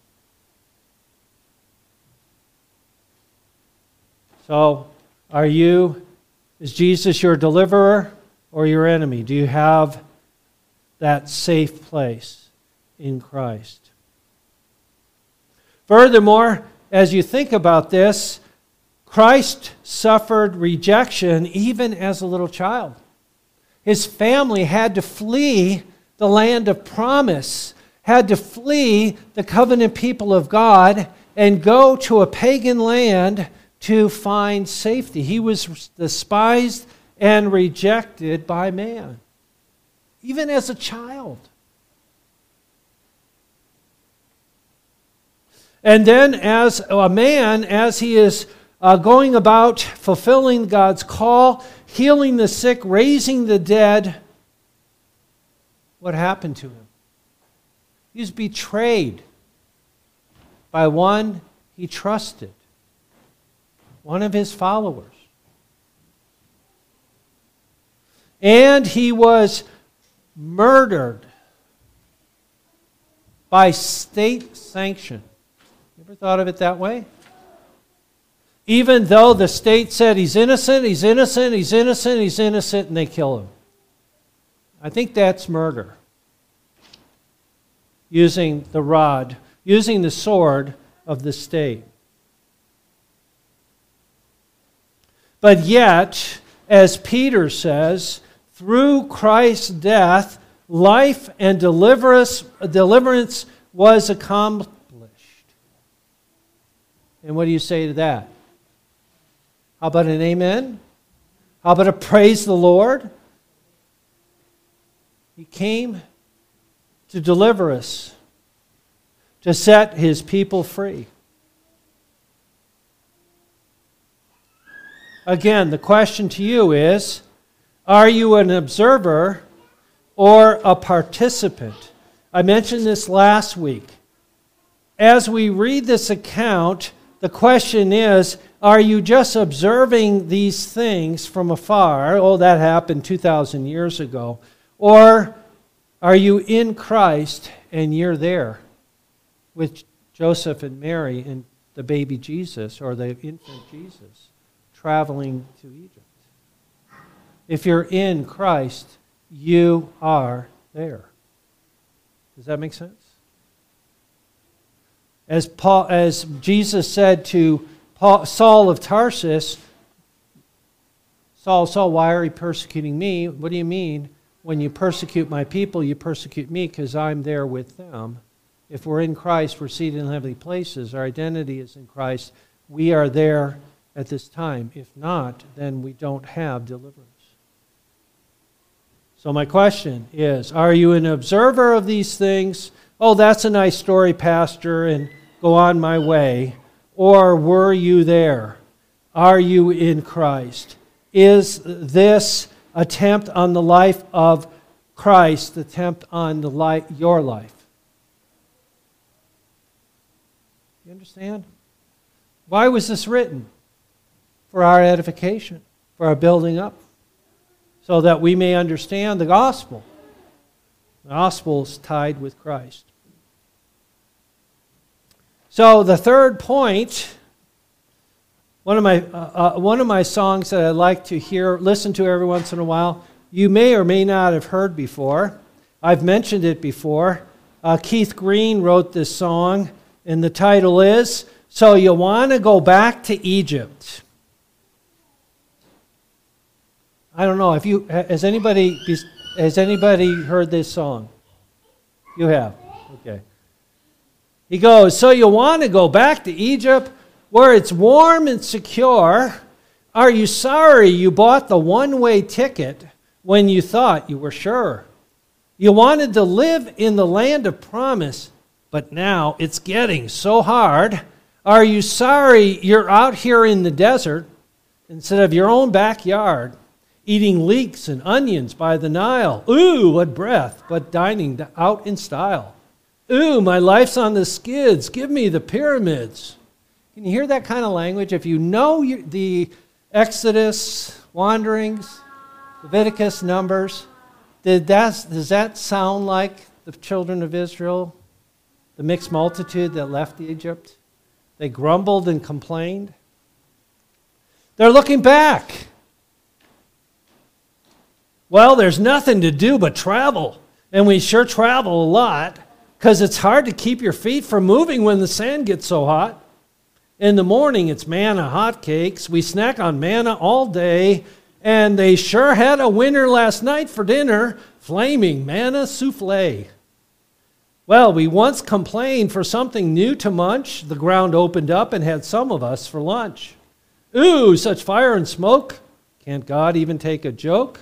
So, are you, is Jesus your deliverer or your enemy? Do you have that safe place in Christ? Furthermore, as you think about this, Christ suffered rejection even as a little child. His family had to flee the land of promise, had to flee the covenant people of God and go to a pagan land to find safety. He was despised and rejected by man, even as a child. And then as a man, as he is uh, going about fulfilling God's call, healing the sick, raising the dead, what happened to him? He was betrayed by one he trusted, one of his followers. And he was murdered by state sanction. You ever thought of it that way? Even though the state said he's innocent, he's innocent, he's innocent, he's innocent, and they kill him. I think that's murder. Using the rod, using the sword of the state. But yet, as Peter says, through Christ's death, life and deliverance, deliverance was accomplished. And what do you say to that? How about an amen? How about a praise the Lord? He came to deliver us, to set his people free. Again, the question to you is, are you an observer or a participant? I mentioned this last week. As we read this account, the question is, are you just observing these things from afar? Oh, that happened two thousand years ago. Or are you in Christ and you're there with Joseph and Mary and the baby Jesus or the infant Jesus? Traveling to Egypt. If you're in Christ, you are there. Does that make sense? As Paul, as Jesus said to Paul, Saul of Tarsus, Saul, Saul, why are you persecuting me? What do you mean? When you persecute my people, you persecute me because I'm there with them. If we're in Christ, we're seated in heavenly places. Our identity is in Christ. We are there at this time. If not, then we don't have deliverance. So my question is, are you an observer of these things? Oh, that's a nice story, Pastor, and go on my way. Or were you there? Are you in Christ? Is this attempt on the life of Christ, the attempt on the life, your life? You understand? Why was this written? For our edification, for our building up, so that we may understand the gospel. The gospel is tied with Christ. So the third point, one of my uh, uh, one of my songs that I like to hear, listen to every once in a while, you may or may not have heard before. I've mentioned it before. Uh, Keith Green wrote this song, and the title is "So You Want to Go Back to Egypt." I don't know if you has anybody has anybody heard this song? You have. Okay. He goes, so you want to go back to Egypt where it's warm and secure? Are you sorry you bought the one-way ticket when you thought you were sure? You wanted to live in the land of promise, but now it's getting so hard. Are you sorry you're out here in the desert instead of your own backyard? Eating leeks and onions by the Nile. Ooh, what breath, but dining out in style. Ooh, my life's on the skids. Give me the pyramids. Can you hear that kind of language? If you know you, the Exodus, Wanderings, Leviticus, Numbers, did that, does that sound like the children of Israel, the mixed multitude that left Egypt? They grumbled and complained. They're looking back. Well, there's nothing to do but travel, and we sure travel a lot because it's hard to keep your feet from moving when the sand gets so hot. In the morning, it's manna hotcakes. We snack on manna all day, and they sure had a winner last night for dinner, flaming manna souffle. Well, we once complained for something new to munch. The ground opened up and had some of us for lunch. Ooh, such fire and smoke. Can't God even take a joke?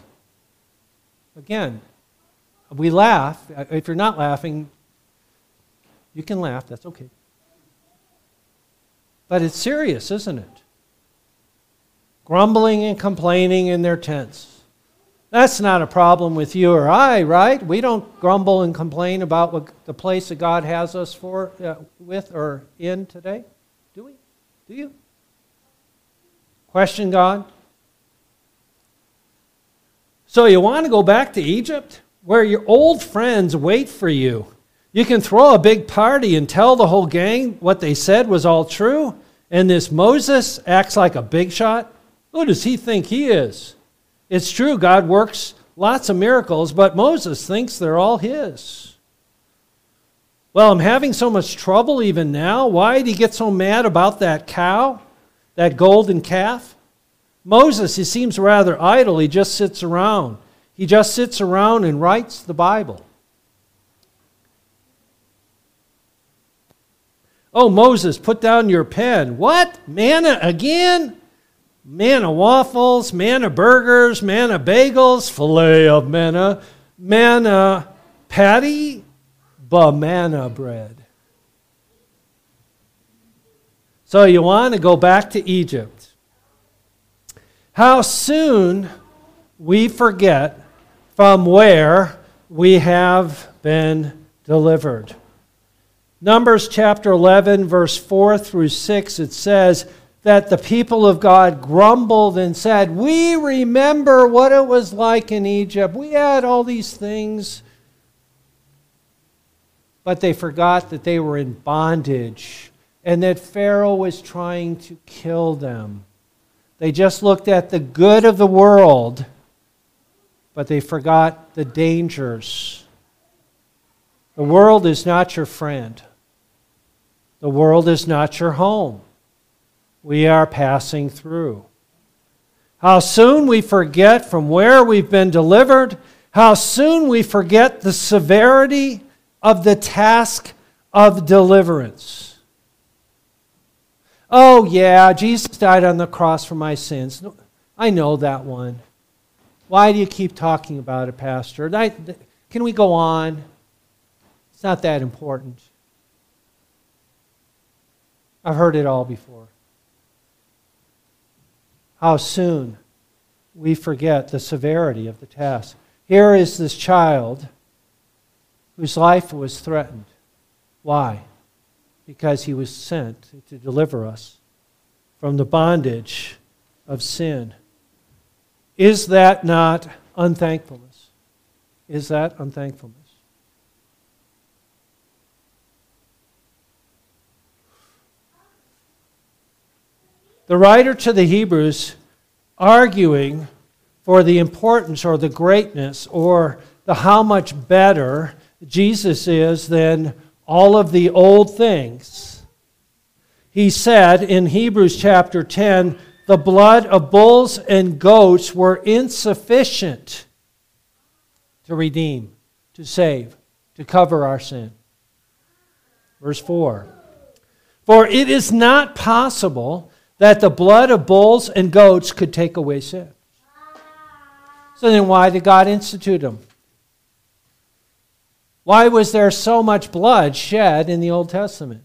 Again, we laugh. If you're not laughing, you can laugh. That's okay. But it's serious, isn't it? Grumbling and complaining in their tents. That's not a problem with you or I, right? We don't grumble and complain about what the place that God has us for, uh, with or in today. Do we? Do you? Question God? So you want to go back to Egypt, where your old friends wait for you? You can throw a big party and tell the whole gang what they said was all true, and this Moses acts like a big shot? Who does he think he is? It's true, God works lots of miracles, but Moses thinks they're all his. Well, I'm having so much trouble even now. Why did he get so mad about that cow, that golden calf? Moses, he seems rather idle. He just sits around. He just sits around and writes the Bible. Oh, Moses, put down your pen. What? Manna again? Manna waffles, manna burgers, manna bagels, filet of manna, manna patty, banana bread. So you want to go back to Egypt. How soon we forget from where we have been delivered. Numbers chapter eleven, verse four through six, it says that the people of God grumbled and said, we remember what it was like in Egypt. We had all these things, but they forgot that they were in bondage and that Pharaoh was trying to kill them. They just looked at the good of the world, but they forgot the dangers. The world is not your friend. The world is not your home. We are passing through. How soon we forget from where we've been delivered. How soon we forget the severity of the task of deliverance. Oh yeah, Jesus died on the cross for my sins. I know that one. Why do you keep talking about it, Pastor? Can we go on? It's not that important. I've heard it all before. How soon we forget the severity of the task. Here is this child whose life was threatened. Why? Because he was sent to deliver us from the bondage of sin. Is that not unthankfulness? Is that unthankfulness? The writer to the Hebrews, arguing for the importance or the greatness or the how much better Jesus is than all of the old things, he said in Hebrews chapter ten, the blood of bulls and goats were insufficient to redeem, to save, to cover our sin. Verse four, for it is not possible that the blood of bulls and goats could take away sin. So then why did God institute them? Why was there so much blood shed in the Old Testament?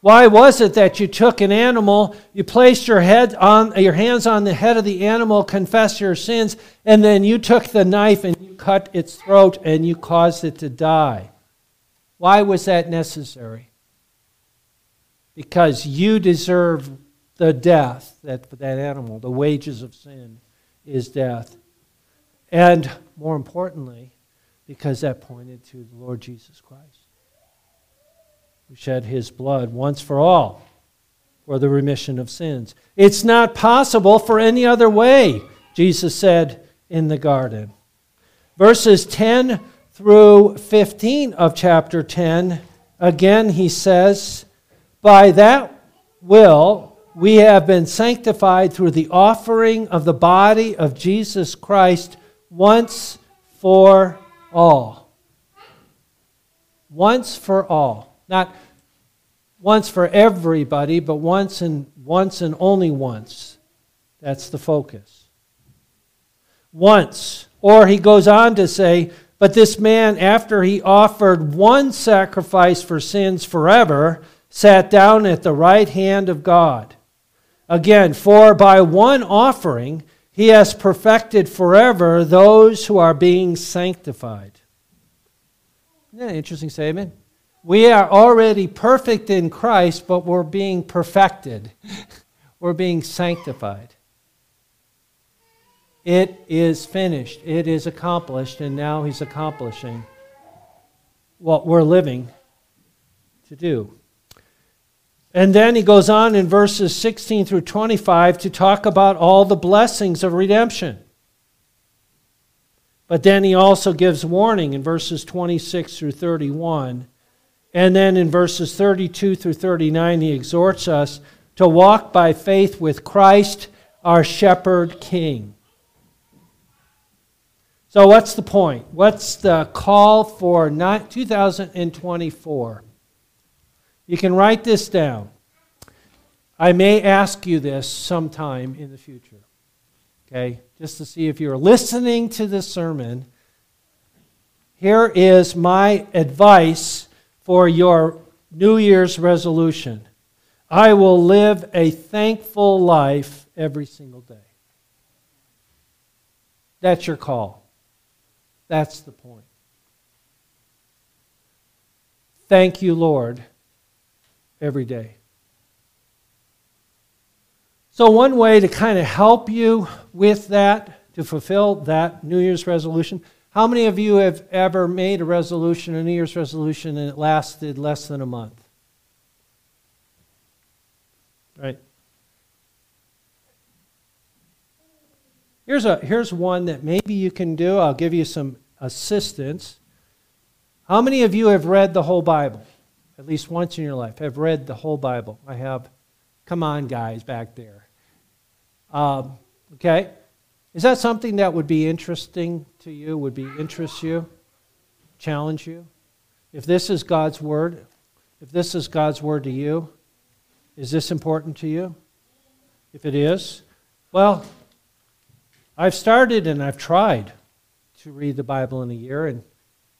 Why was it that you took an animal, you placed your head on, your hands on the head of the animal, confessed your sins, and then you took the knife and you cut its throat and you caused it to die? Why was that necessary? Because you deserve the death, that, that animal. The wages of sin is death. And more importantly, because that pointed to the Lord Jesus Christ, who shed his blood once for all for the remission of sins. It's not possible for any other way, Jesus said in the garden. Verses ten through fifteen of chapter ten, again he says, by that will we have been sanctified through the offering of the body of Jesus Christ once for all. Once for all. Not once for everybody, but once and once and only once. That's the focus. Once. Or he goes on to say, but this man, after he offered one sacrifice for sins forever, sat down at the right hand of God. Again, for by one offering he has perfected forever those who are being sanctified. Isn't that an interesting statement? We are already perfect in Christ, but we're being perfected. We're being sanctified. It is finished. It is accomplished, and now he's accomplishing what we're living to do. And then he goes on in verses sixteen through twenty-five to talk about all the blessings of redemption. But then he also gives warning in verses twenty-six through thirty-one. And then in verses thirty-two through thirty-nine, he exhorts us to walk by faith with Christ, our shepherd king. So what's the point? What's the call for twenty twenty-four? You can write this down. I may ask you this sometime in the future, okay? Just to see if you're listening to this sermon. Here is my advice for your New Year's resolution. I will live a thankful life every single day. That's your call. That's the point. Thank you, Lord, every day. So one way to kind of help you with that, to fulfill that New Year's resolution, how many of you have ever made a resolution, a New Year's resolution, and it lasted less than a month? Right. Here's, a, here's one that maybe you can do. I'll give you some assistance. How many of you have read the whole Bible? At least once in your life, have read the whole Bible. I have, come on guys back there. Um, okay. Is that something that would be interesting to you, would be interest you, challenge you? If this is God's word, if this is God's word to you, is this important to you? If it is, well, I've started and I've tried to read the Bible in a year, and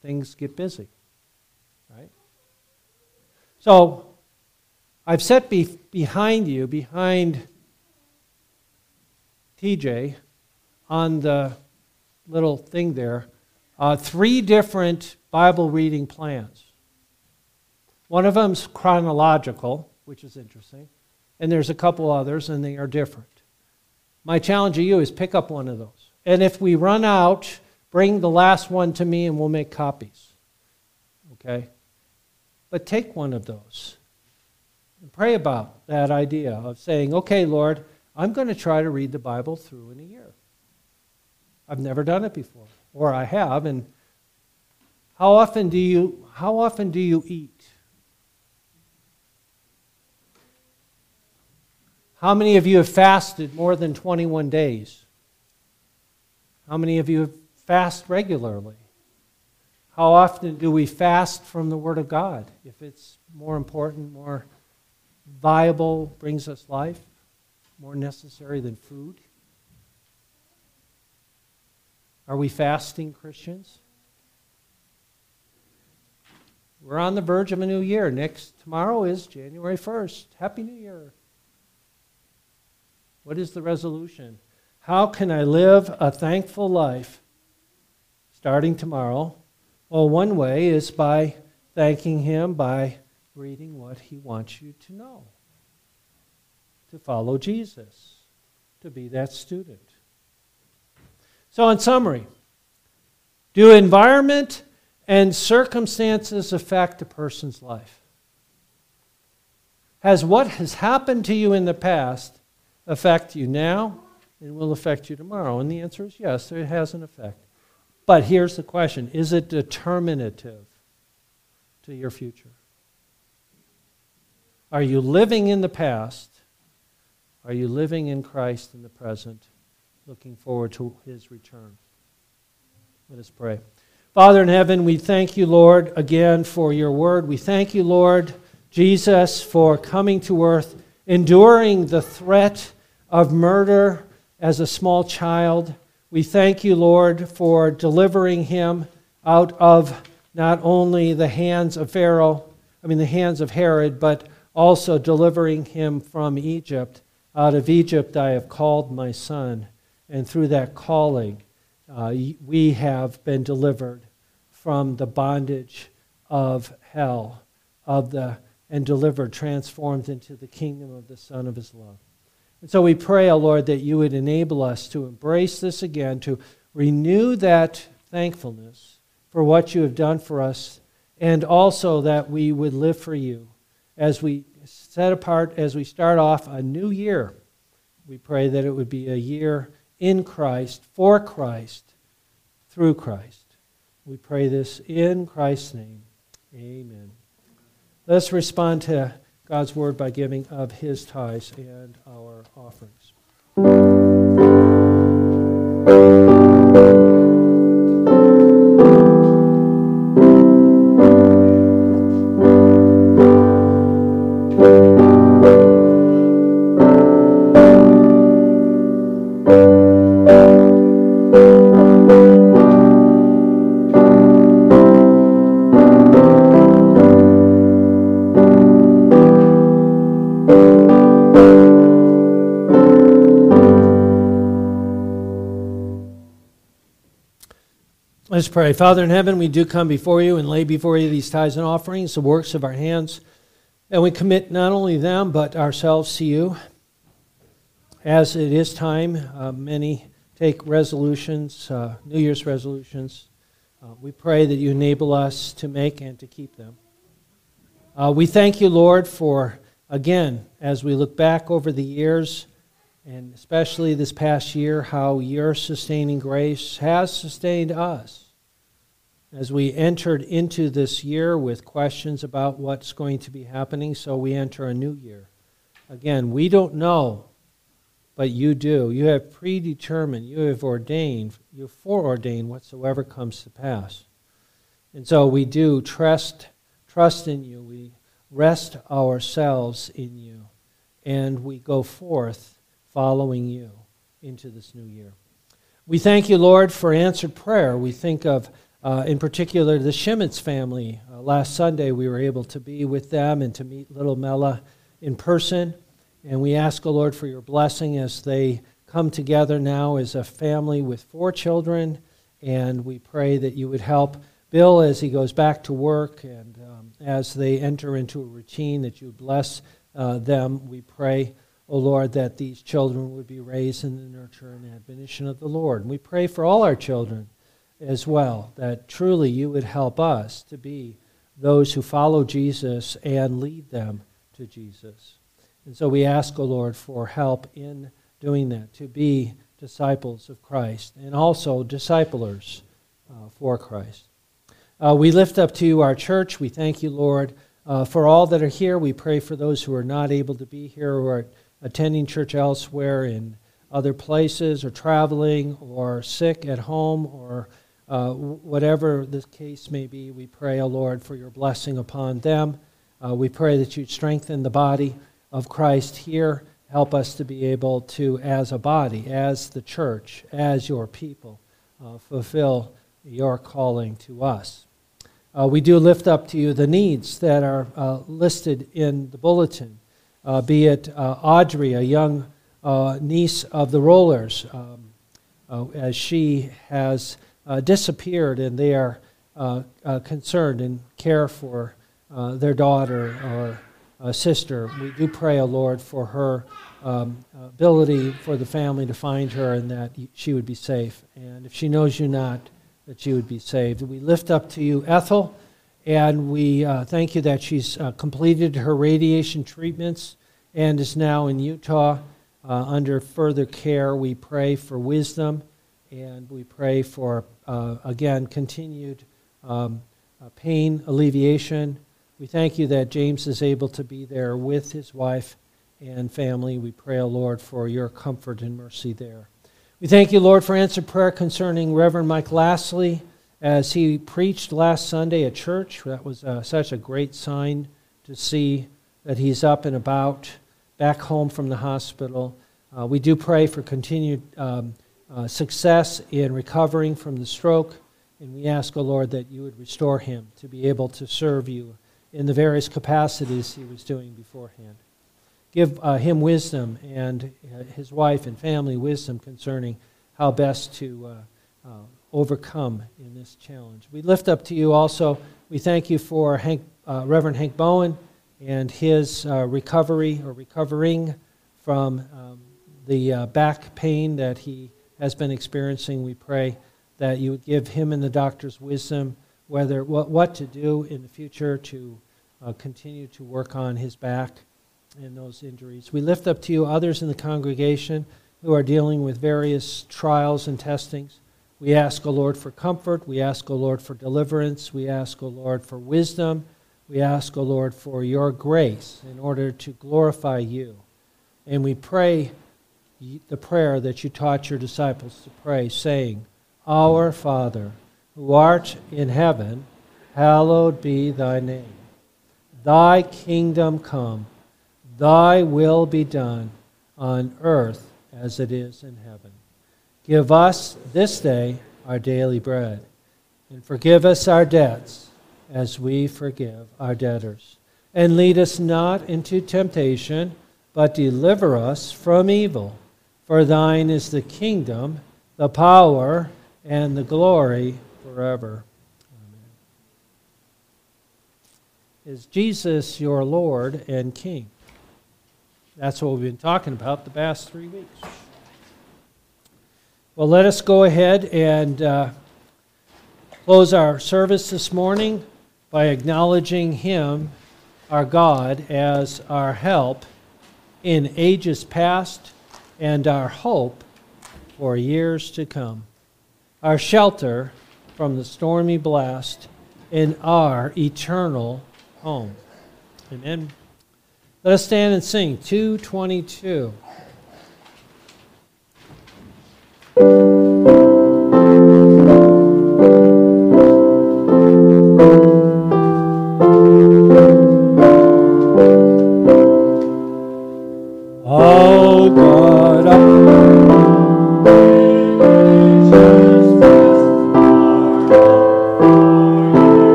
things get busy, right? So I've set be- behind you, behind T J, on the little thing there, uh, three different Bible reading plans. One of them's chronological, which is interesting, and there's a couple others, and they are different. My challenge to you is pick up one of those. And if we run out, bring the last one to me, and we'll make copies. Okay? But take one of those and pray about that idea of saying, okay, Lord, I'm going to try to read the Bible through in a year. I've never done it before, or I have, and how often do you, how often do you eat? How many of you have fasted more than twenty-one days? How many of you fast regularly? How often do we fast from the Word of God? If it's more important, more viable, brings us life, more necessary than food? Are we fasting Christians? We're on the verge of a new year. Next, tomorrow is January first. Happy New Year. What is the resolution? How can I live a thankful life starting tomorrow? Well, one way is by thanking Him, by reading what He wants you to know, to follow Jesus, to be that student. So in summary, do environment and circumstances affect a person's life? Has what has happened to you in the past affect you now, and will affect you tomorrow? And the answer is yes, it has an effect. But here's the question, is it determinative to your future? Are you living in the past? Are you living in Christ in the present, looking forward to His return? Let us pray. Father in heaven, we thank you, Lord, again for your word. We thank you, Lord Jesus, for coming to earth, enduring the threat of murder as a small child. We thank you, Lord, for delivering him out of not only the hands of Pharaoh, I mean the hands of Herod, but also delivering him from Egypt. Out of Egypt I have called my son, and through that calling uh, we have been delivered from the bondage of hell, of the and delivered, transformed into the kingdom of the Son of his love. And so we pray, O Lord, that you would enable us to embrace this again, to renew that thankfulness for what you have done for us, and also that we would live for you as we set apart, as we start off a new year. We pray that it would be a year in Christ, for Christ, through Christ. We pray this in Christ's name. Amen. Let's respond to God's word by giving of his tithes and our offerings. Let's pray. Father in heaven, we do come before you and lay before you these tithes and offerings, the works of our hands, and we commit not only them but ourselves to you. As it is time, uh, many take resolutions, uh, New Year's resolutions. Uh, we pray that you enable us to make and to keep them. Uh, we thank you, Lord, for, again, as we look back over the years, and especially this past year, how your sustaining grace has sustained us. As we entered into this year with questions about what's going to be happening, so we enter a new year. Again, we don't know, but you do. You have predetermined, you have ordained, you have foreordained whatsoever comes to pass. And so we do trust, trust in you. We rest ourselves in you. And we go forth following you into this new year. We thank you, Lord, for answered prayer. We think of, uh, in particular, the Shimmets family. Uh, last Sunday, we were able to be with them and to meet little Mela in person. And we ask, O Lord, for your blessing as they come together now as a family with four children. And we pray that you would help Bill as he goes back to work and um, as they enter into a routine, that you bless uh, them, we pray. O Lord, that these children would be raised in the nurture and admonition of the Lord. And we pray for all our children as well, that truly you would help us to be those who follow Jesus and lead them to Jesus. And so we ask, O Lord, for help in doing that, to be disciples of Christ and also disciplers uh, for Christ. Uh, we lift up to you our church. We thank you, Lord, uh, for all that are here. We pray for those who are not able to be here or are attending church elsewhere in other places, or traveling, or sick at home, or uh, whatever the case may be. We pray, O Lord, for your blessing upon them. Uh, we pray that you'd strengthen the body of Christ here. Help us to be able to, as a body, as the church, as your people, uh, fulfill your calling to us. Uh, we do lift up to you the needs that are uh, listed in the bulletin. Uh, be it uh, Audrey, a young uh, niece of the Rollers, um, uh, as she has uh, disappeared, and they are uh, uh, concerned and care for uh, their daughter or uh, sister. We do pray, O Lord, for her um, ability for the family to find her, and that she would be safe. And if she knows you not, that she would be saved. We lift up to you Ethel. And we uh, thank you that she's uh, completed her radiation treatments and is now in Utah uh, under further care. We pray for wisdom, and we pray for, uh, again, continued um, uh, pain alleviation. We thank you that James is able to be there with his wife and family. We pray, O Lord, for your comfort and mercy there. We thank you, Lord, for answered prayer concerning Reverend Mike Lasley, as he preached last Sunday at church. That was uh, such a great sign to see that he's up and about, back home from the hospital. Uh, we do pray for continued um, uh, success in recovering from the stroke, and we ask, O Lord, that you would restore him to be able to serve you in the various capacities he was doing beforehand. Give uh, him wisdom and uh, his wife and family wisdom concerning how best to uh, uh, overcome in this challenge. We lift up to you also, we thank you for Hank, uh, Reverend Hank Bowen and his uh, recovery or recovering from um, the uh, back pain that he has been experiencing. We pray that you would give him and the doctors wisdom, whether what, what to do in the future to uh, continue to work on his back and those injuries. We lift up to you others in the congregation who are dealing with various trials and testings. We ask, O Lord, for comfort. We ask, O Lord, for deliverance. We ask, O Lord, for wisdom. We ask, O Lord, for your grace in order to glorify you. And we pray the prayer that you taught your disciples to pray, saying, Our Father, who art in heaven, hallowed be thy name. Thy kingdom come, thy will be done on earth as it is in heaven. Give us this day our daily bread, and forgive us our debts as we forgive our debtors. And lead us not into temptation, but deliver us from evil. For thine is the kingdom, the power, and the glory forever. Amen. Is Jesus your Lord and King? That's what we've been talking about the past three weeks. Well, let us go ahead and uh, close our service this morning by acknowledging Him, our God, as our help in ages past and our hope for years to come, our shelter from the stormy blast and our eternal home. Amen. Let us stand and sing two twenty-two. Oh,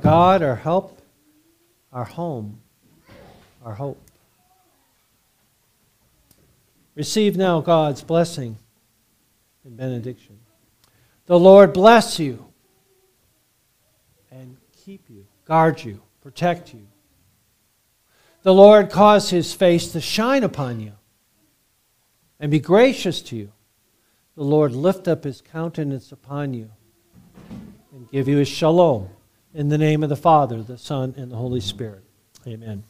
God, our help, our home, our hope. Receive now God's blessing and benediction. The Lord bless you and keep you, guard you, protect you. The Lord cause his face to shine upon you and be gracious to you. The Lord lift up his countenance upon you and give you his shalom. In the name of the Father, the Son, and the Holy Spirit. Amen.